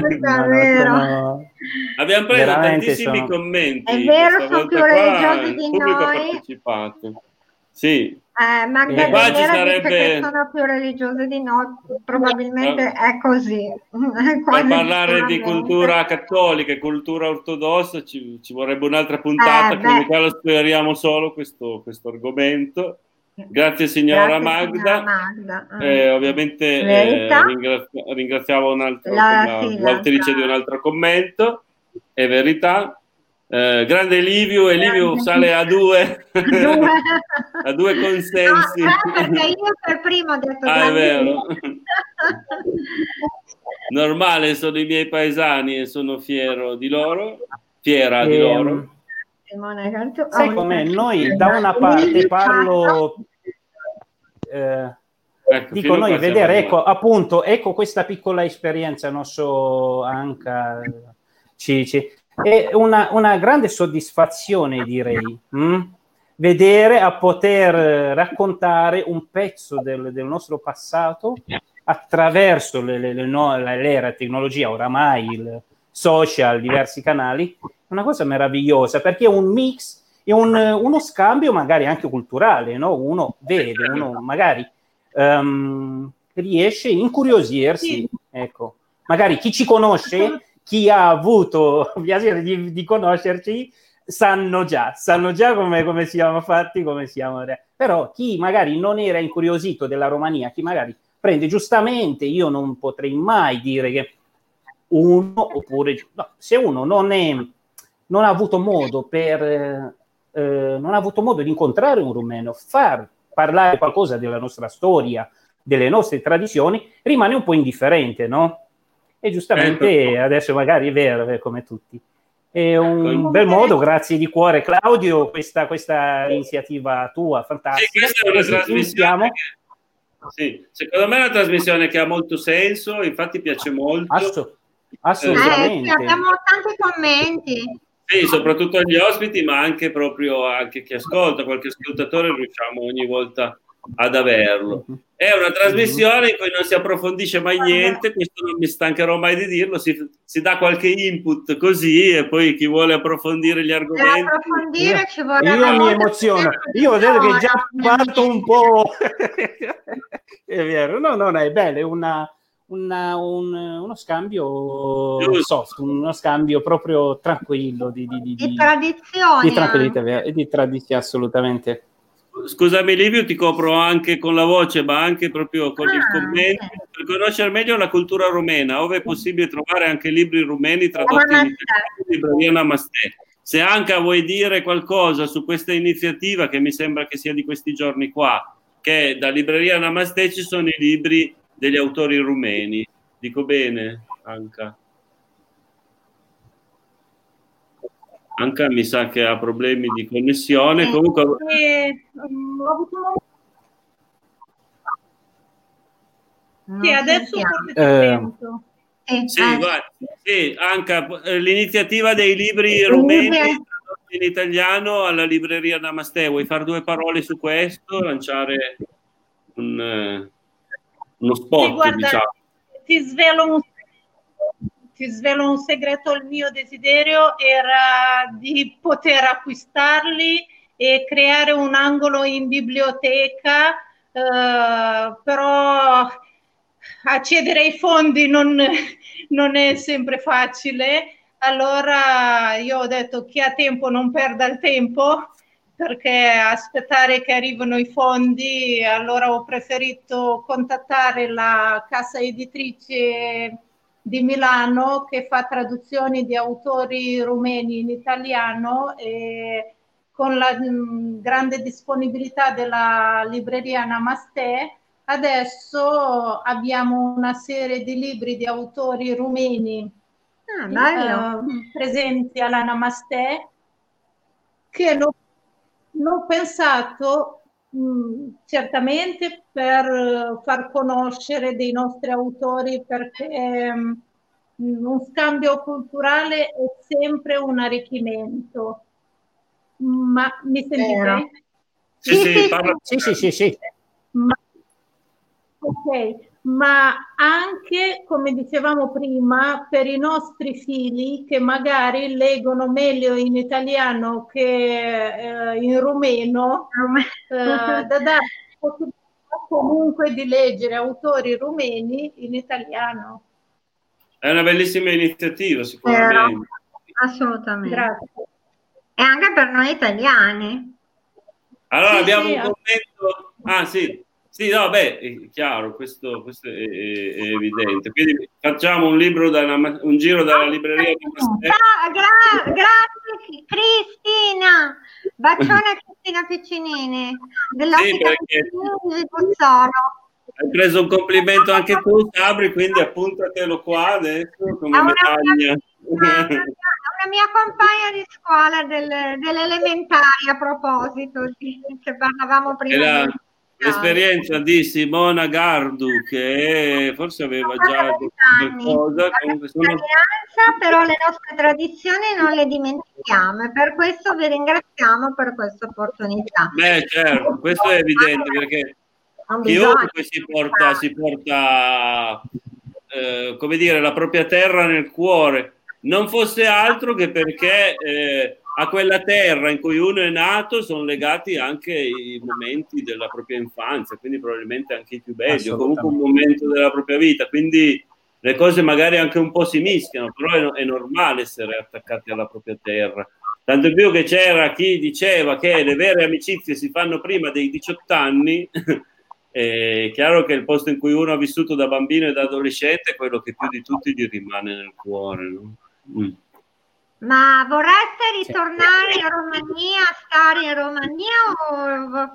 Abbiamo preso tantissimi commenti. È vero, sono più religiosi di noi. Sì. Magda Dell'Era ci sarebbe... dice che sono più religiose di noi, probabilmente è così. Per parlare di cultura cattolica e cultura ortodossa ci vorrebbe un'altra puntata, quindi qua lo speriamo solo questo argomento. Grazie signora Magda. Ovviamente ringraziamo l'autrice di un altro commento, è verità. Grande Liviu, e Liviu sale a due. A due consensi. Perché io per primo ho detto è vero. Normale, sono i miei paesani e sono fiera di loro. Sai com'è? Noi da una parte parlo dico noi vedere, ecco questa piccola esperienza, non so, Anca, Cici. È una grande soddisfazione, direi, vedere, a poter raccontare un pezzo del nostro passato attraverso l'era tecnologia, oramai il social, diversi canali, è una cosa meravigliosa, perché è un mix, è uno scambio magari anche culturale, no? Uno vede, uno magari riesce a incuriosirsi, ecco. Magari chi ci conosce, chi ha avuto il piacere di conoscerci, sanno già come siamo fatti, come siamo. Però chi magari non era incuriosito della Romania, chi magari prende giustamente, io non potrei mai dire che uno, oppure no, se uno non ha avuto modo non ha avuto modo di incontrare un rumeno, far parlare qualcosa della nostra storia, delle nostre tradizioni, rimane un po' indifferente, no? E giustamente adesso magari è vero, come tutti. È un bel modo, grazie di cuore Claudio, questa iniziativa tua, fantastica. Sì, questa è una trasmissione sì, secondo me è una trasmissione che ha molto senso, infatti piace molto. Assolutamente. Abbiamo tanti commenti. Sì, soprattutto agli ospiti, ma anche proprio anche chi ascolta, qualche ascoltatore riusciamo ogni volta ad averlo. È una trasmissione in cui non si approfondisce mai niente, questo non mi stancherò mai di dirlo, si dà qualche input così e poi chi vuole approfondire gli argomenti ci vuole. Io mi emoziono, io vedo che già parto un po' è vero, no, è bello, è uno scambio soft, uno scambio proprio tranquillo di tradizione, di tradizione assolutamente. Scusami Liviu, ti copro anche con la voce, ma anche proprio con il commento, per conoscere meglio la cultura rumena, ove è possibile trovare anche libri rumeni tradotti in italiano. Namaste. Se Anca vuoi dire qualcosa su questa iniziativa, che mi sembra che sia di questi giorni qua, che da libreria Namaste ci sono i libri degli autori rumeni. Dico bene, Anca? Anca mi sa che ha problemi di connessione. Comunque sì, adesso sì, Anca, l'iniziativa dei libri rumeni tradotti in italiano alla libreria Namaste, vuoi fare due parole su questo, lanciare uno spot? Sì, guarda, diciamo. Ti svelo un segreto, il mio desiderio era di poter acquistarli e creare un angolo in biblioteca, però accedere ai fondi non è sempre facile, allora io ho detto chi ha tempo non perda il tempo, perché aspettare che arrivino i fondi, allora ho preferito contattare la casa editrice di Milano che fa traduzioni di autori rumeni in italiano, e con la grande disponibilità della libreria Namaste adesso abbiamo una serie di libri di autori rumeni presenti alla Namaste, che l'ho pensato certamente per far conoscere dei nostri autori, perché un scambio culturale è sempre un arricchimento. Ma mi sentite? Sì. Ok, ma anche, come dicevamo prima, per i nostri figli che magari leggono meglio in italiano che in rumeno, da dare comunque di leggere autori rumeni in italiano. È una bellissima iniziativa, sicuramente. Assolutamente. Grazie. E anche per noi italiani. Allora abbiamo un commento. Ah, sì. Sì, no, beh, è chiaro, questo è evidente. Quindi facciamo un giro dalla libreria. Grazie Cristina, bacione a Cristina Piccinini, di Pozzolo. Hai preso un complimento anche tu, Sabri, quindi appuntatelo qua adesso come medaglia. Una mia compagna di scuola dell'elementare, a proposito, che parlavamo prima. l'esperienza di Simona Gardu, che forse aveva già qualcosa, comunque sono... Però le nostre tradizioni non le dimentichiamo, e per questo vi ringraziamo per questa opportunità. Beh, certo, questo è evidente, perché chiunque si porta come dire, la propria terra nel cuore, non fosse altro che perché a quella terra in cui uno è nato sono legati anche i momenti della propria infanzia, quindi probabilmente anche i più belli, o comunque un momento della propria vita, quindi le cose magari anche un po' si mischiano, però è normale essere attaccati alla propria terra, tanto più che c'era chi diceva che le vere amicizie si fanno prima dei 18 anni. È chiaro che il posto in cui uno ha vissuto da bambino e da adolescente è quello che più di tutti gli rimane nel cuore, no? Ma vorreste ritornare in Romania, stare in Romania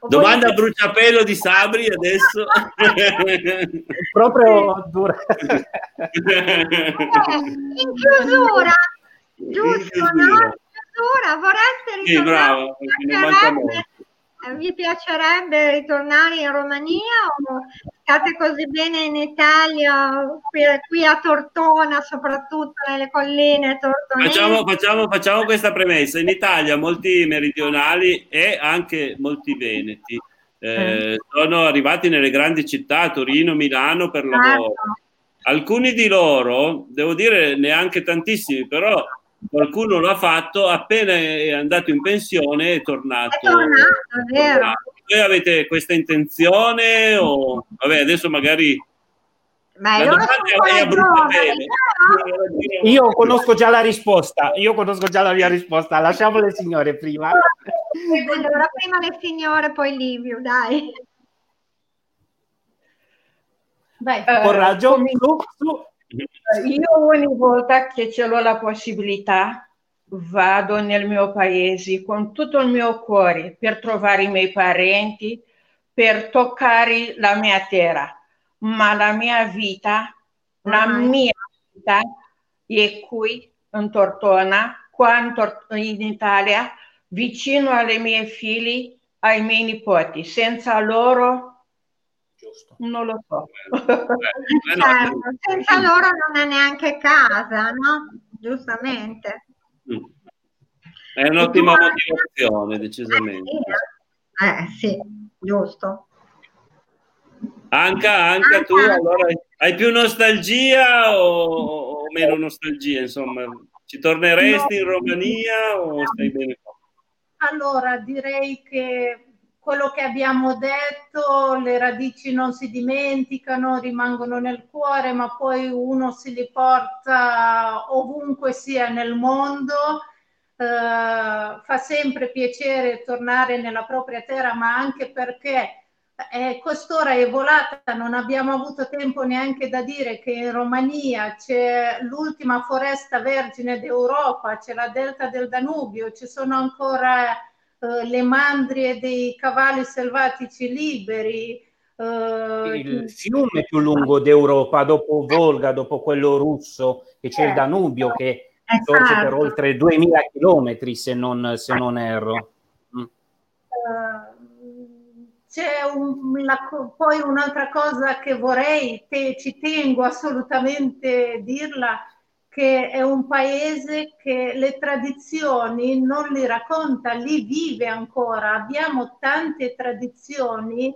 o domanda a bruciapelo di Sabri adesso. Proprio dura. In chiusura, giusto, in chiusura. No? In chiusura, vorreste ritornare? Sì, bravo, vi piacerebbe ritornare in Romania o state così bene in Italia, qui a Tortona, soprattutto nelle colline tortonesi? Facciamo questa premessa: in Italia molti meridionali e anche molti veneti sono arrivati nelle grandi città, Torino, Milano, per lavoro. Alcuni di loro, devo dire neanche tantissimi, però qualcuno l'ha fatto, appena è andato in pensione è tornato. Voi avete questa intenzione o vabbè, adesso magari io conosco già la risposta, lasciamo le signore prima. Allora prima le signore, poi Liviu, dai. Vai. Coraggio, su. Io ogni volta che ce l'ho la possibilità vado nel mio paese con tutto il mio cuore per trovare i miei parenti, per toccare la mia terra, ma la mia vita è qui in Tortona, qua in Italia, vicino alle mie figlie, ai miei nipoti. Senza loro non lo so. Certo, senza loro non è neanche casa, no? Giustamente. È un'ottima motivazione, decisamente. Sì, giusto. Anca, tu allora hai più nostalgia o meno nostalgia? Insomma, ci torneresti in Romania o stai bene qua? Allora, direi che quello che abbiamo detto, le radici non si dimenticano, rimangono nel cuore, ma poi uno se li porta ovunque sia nel mondo. Fa sempre piacere tornare nella propria terra, ma anche perché quest'ora è volata, non abbiamo avuto tempo neanche da dire che in Romania c'è l'ultima foresta vergine d'Europa, c'è la delta del Danubio, ci sono ancora... le mandrie dei cavalli selvatici liberi, il fiume più lungo d'Europa dopo Volga, dopo quello russo, che c'è il Danubio che sorge per oltre 2000 chilometri se non erro. C'è poi un'altra cosa che ci tengo assolutamente dirla, che è un paese che le tradizioni non le racconta, li vive ancora. Abbiamo tante tradizioni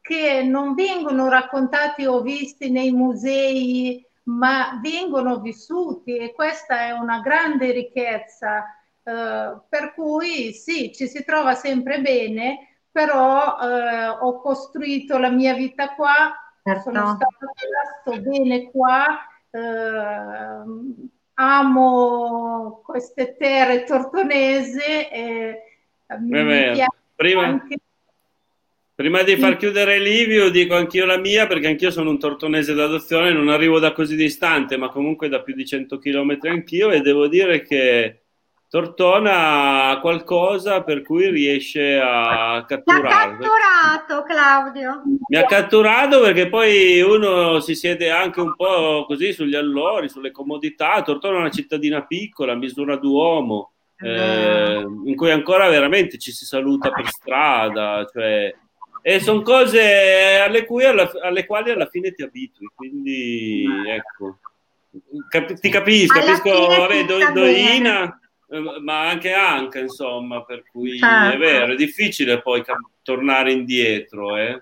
che non vengono raccontate o viste nei musei, ma vengono vissuti, e questa è una grande ricchezza. Per cui sì, ci si trova sempre bene, però ho costruito la mia vita qua, sono stata bene qua, amo queste terre tortonese e prima di far chiudere Liviu dico anch'io la mia, perché anch'io sono un tortonese d'adozione, non arrivo da così distante ma comunque da più di 100 chilometri anch'io, e devo dire che Tortona ha qualcosa per cui riesce a catturare. Mi ha catturato, Claudio. Mi ha catturato, perché poi uno si siede anche un po' così sugli allori, sulle comodità. Tortona è una cittadina piccola, misura d'uomo, in cui ancora veramente ci si saluta per strada, cioè, e sono cose alle quali alla fine ti abitui, quindi ecco, capisco Doina, ma anche insomma, per cui è vero, è difficile poi tornare indietro, eh.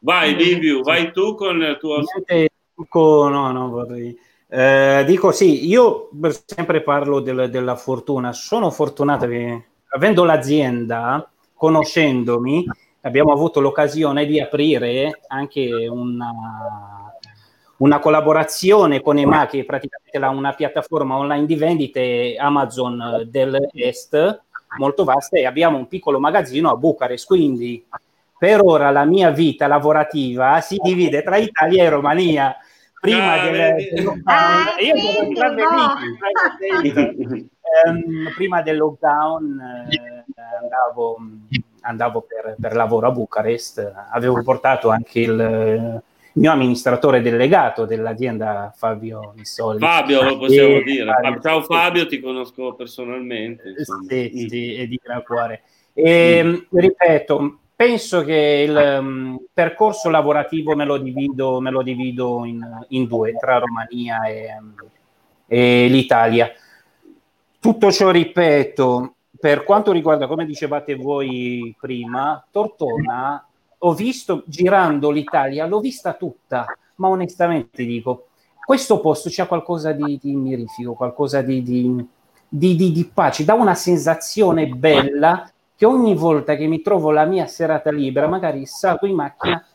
Vai Liviu, vai tu con il tuo... No, vorrei... dico sì, io sempre parlo della fortuna. Sono fortunato che, avendo l'azienda, conoscendomi, abbiamo avuto l'occasione di aprire anche una collaborazione con EMA, che è praticamente una piattaforma online di vendite Amazon dell'Est, molto vasta, e abbiamo un piccolo magazzino a Bucarest, quindi... Per ora la mia vita lavorativa si divide tra Italia e Romania. Prima del lockdown andavo per lavoro a Bucarest, avevo portato anche il mio amministratore delegato dell'azienda, Fabio Misoli. Fabio, lo possiamo dire. Fabio. Ciao Fabio, ti conosco personalmente. Sì, e di gran cuore. Ripeto, penso che il percorso lavorativo me lo divido in due, tra Romania e l'Italia. Tutto ciò, ripeto, per quanto riguarda, come dicevate voi prima, Tortona, ho visto, girando l'Italia, l'ho vista tutta, ma onestamente dico, questo posto c'ha qualcosa di mirifico, qualcosa di pace, dà una sensazione bella, che ogni volta che mi trovo la mia serata libera, magari salgo in macchina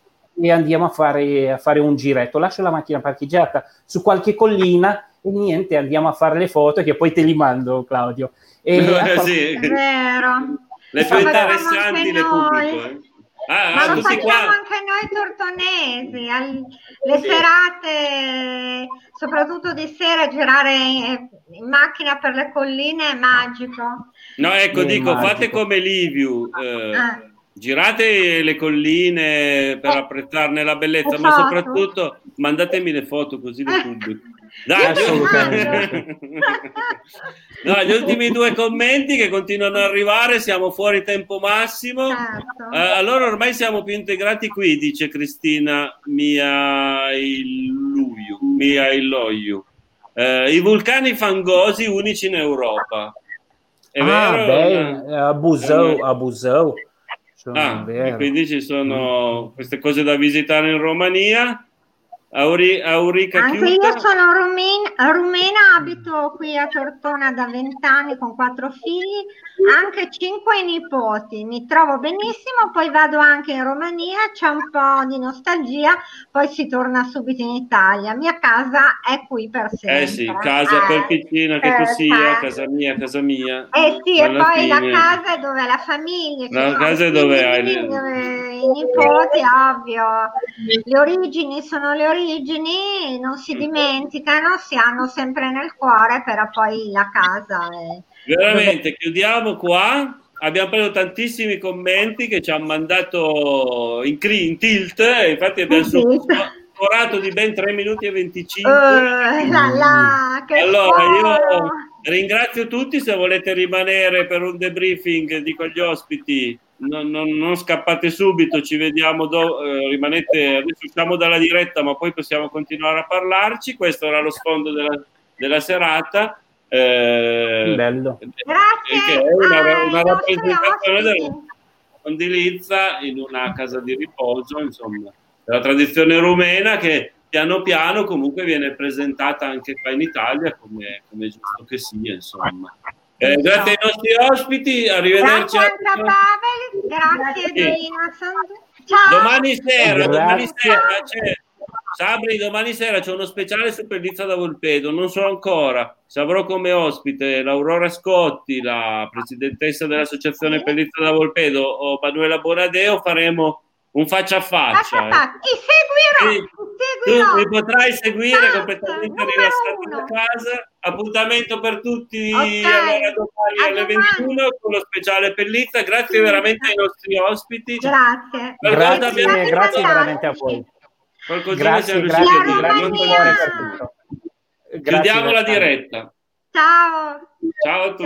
e andiamo a fare un giretto, lascio la macchina parcheggiata su qualche collina e niente, andiamo a fare le foto che poi te li mando, Claudio. Sì. È vero. Le più interessanti le pubblico. Ma lo facciamo anche noi tortonesi, le serate, soprattutto di sera, girare in macchina per le colline è magico. No, ecco, dico, fate come Liviu, girate le colline per apprezzarne la bellezza, ma soprattutto mandatemi le foto così le pubblico. Dai, assolutamente. No, gli ultimi due commenti che continuano ad arrivare, siamo fuori tempo massimo. Certo. Allora ormai siamo più integrati qui, dice Cristina Mia Illoiu. I vulcani fangosi unici in Europa. È vero? Beh, a Buzău. Quindi ci sono queste cose da visitare in Romania. Aurica anche Chiuta. Io sono rumena, abito qui a Tortona da 20 anni con 4 figli, anche 5 nipoti, mi trovo benissimo, poi vado anche in Romania, c'è un po' di nostalgia, poi si torna subito in Italia, mia casa è qui per sempre. Sì, casa per piccina che tu sia, casa mia. Sì, e poi fine. La casa è dove la famiglia. La casa è dove hai i nipoti, ovvio, le origini non si dimenticano, si hanno sempre nel cuore, però poi la casa è... Veramente, chiudiamo qua, abbiamo preso tantissimi commenti che ci hanno mandato in tilt, infatti abbiamo sforato di ben 3 minuti e 25. Allora io ringrazio tutti, se volete rimanere per un debriefing, dico agli ospiti, non scappate subito, ci vediamo rimanete, adesso usciamo dalla diretta ma poi possiamo continuare a parlarci. Questo era lo sfondo della serata, bello, grazie, che è una rappresentazione della condilizza in una casa di riposo, insomma, della tradizione rumena, che piano piano comunque viene presentata anche qua in Italia, come giusto che sia, insomma. Grazie ai nostri ospiti, arrivederci. Grazie Anca Pavel, grazie Doina Sandu. Ciao. Domani sera domani sera c'è uno speciale su Pellizza da Volpedo, non so ancora, avrò come ospite l'Aurora Scotti, la presidentessa dell'associazione Pellizza da Volpedo, o Manuela Bonadeo, faremo un faccia a faccia. Ti seguirò. Tu mi potrai seguire completamente rilassato da casa. Appuntamento per tutti, allora, domani alle 21 con lo speciale Pellizza. Grazie veramente ai nostri ospiti. Grazie veramente a voi. Grazie. Chiudiamo la diretta. Ciao a tutti. Ciao.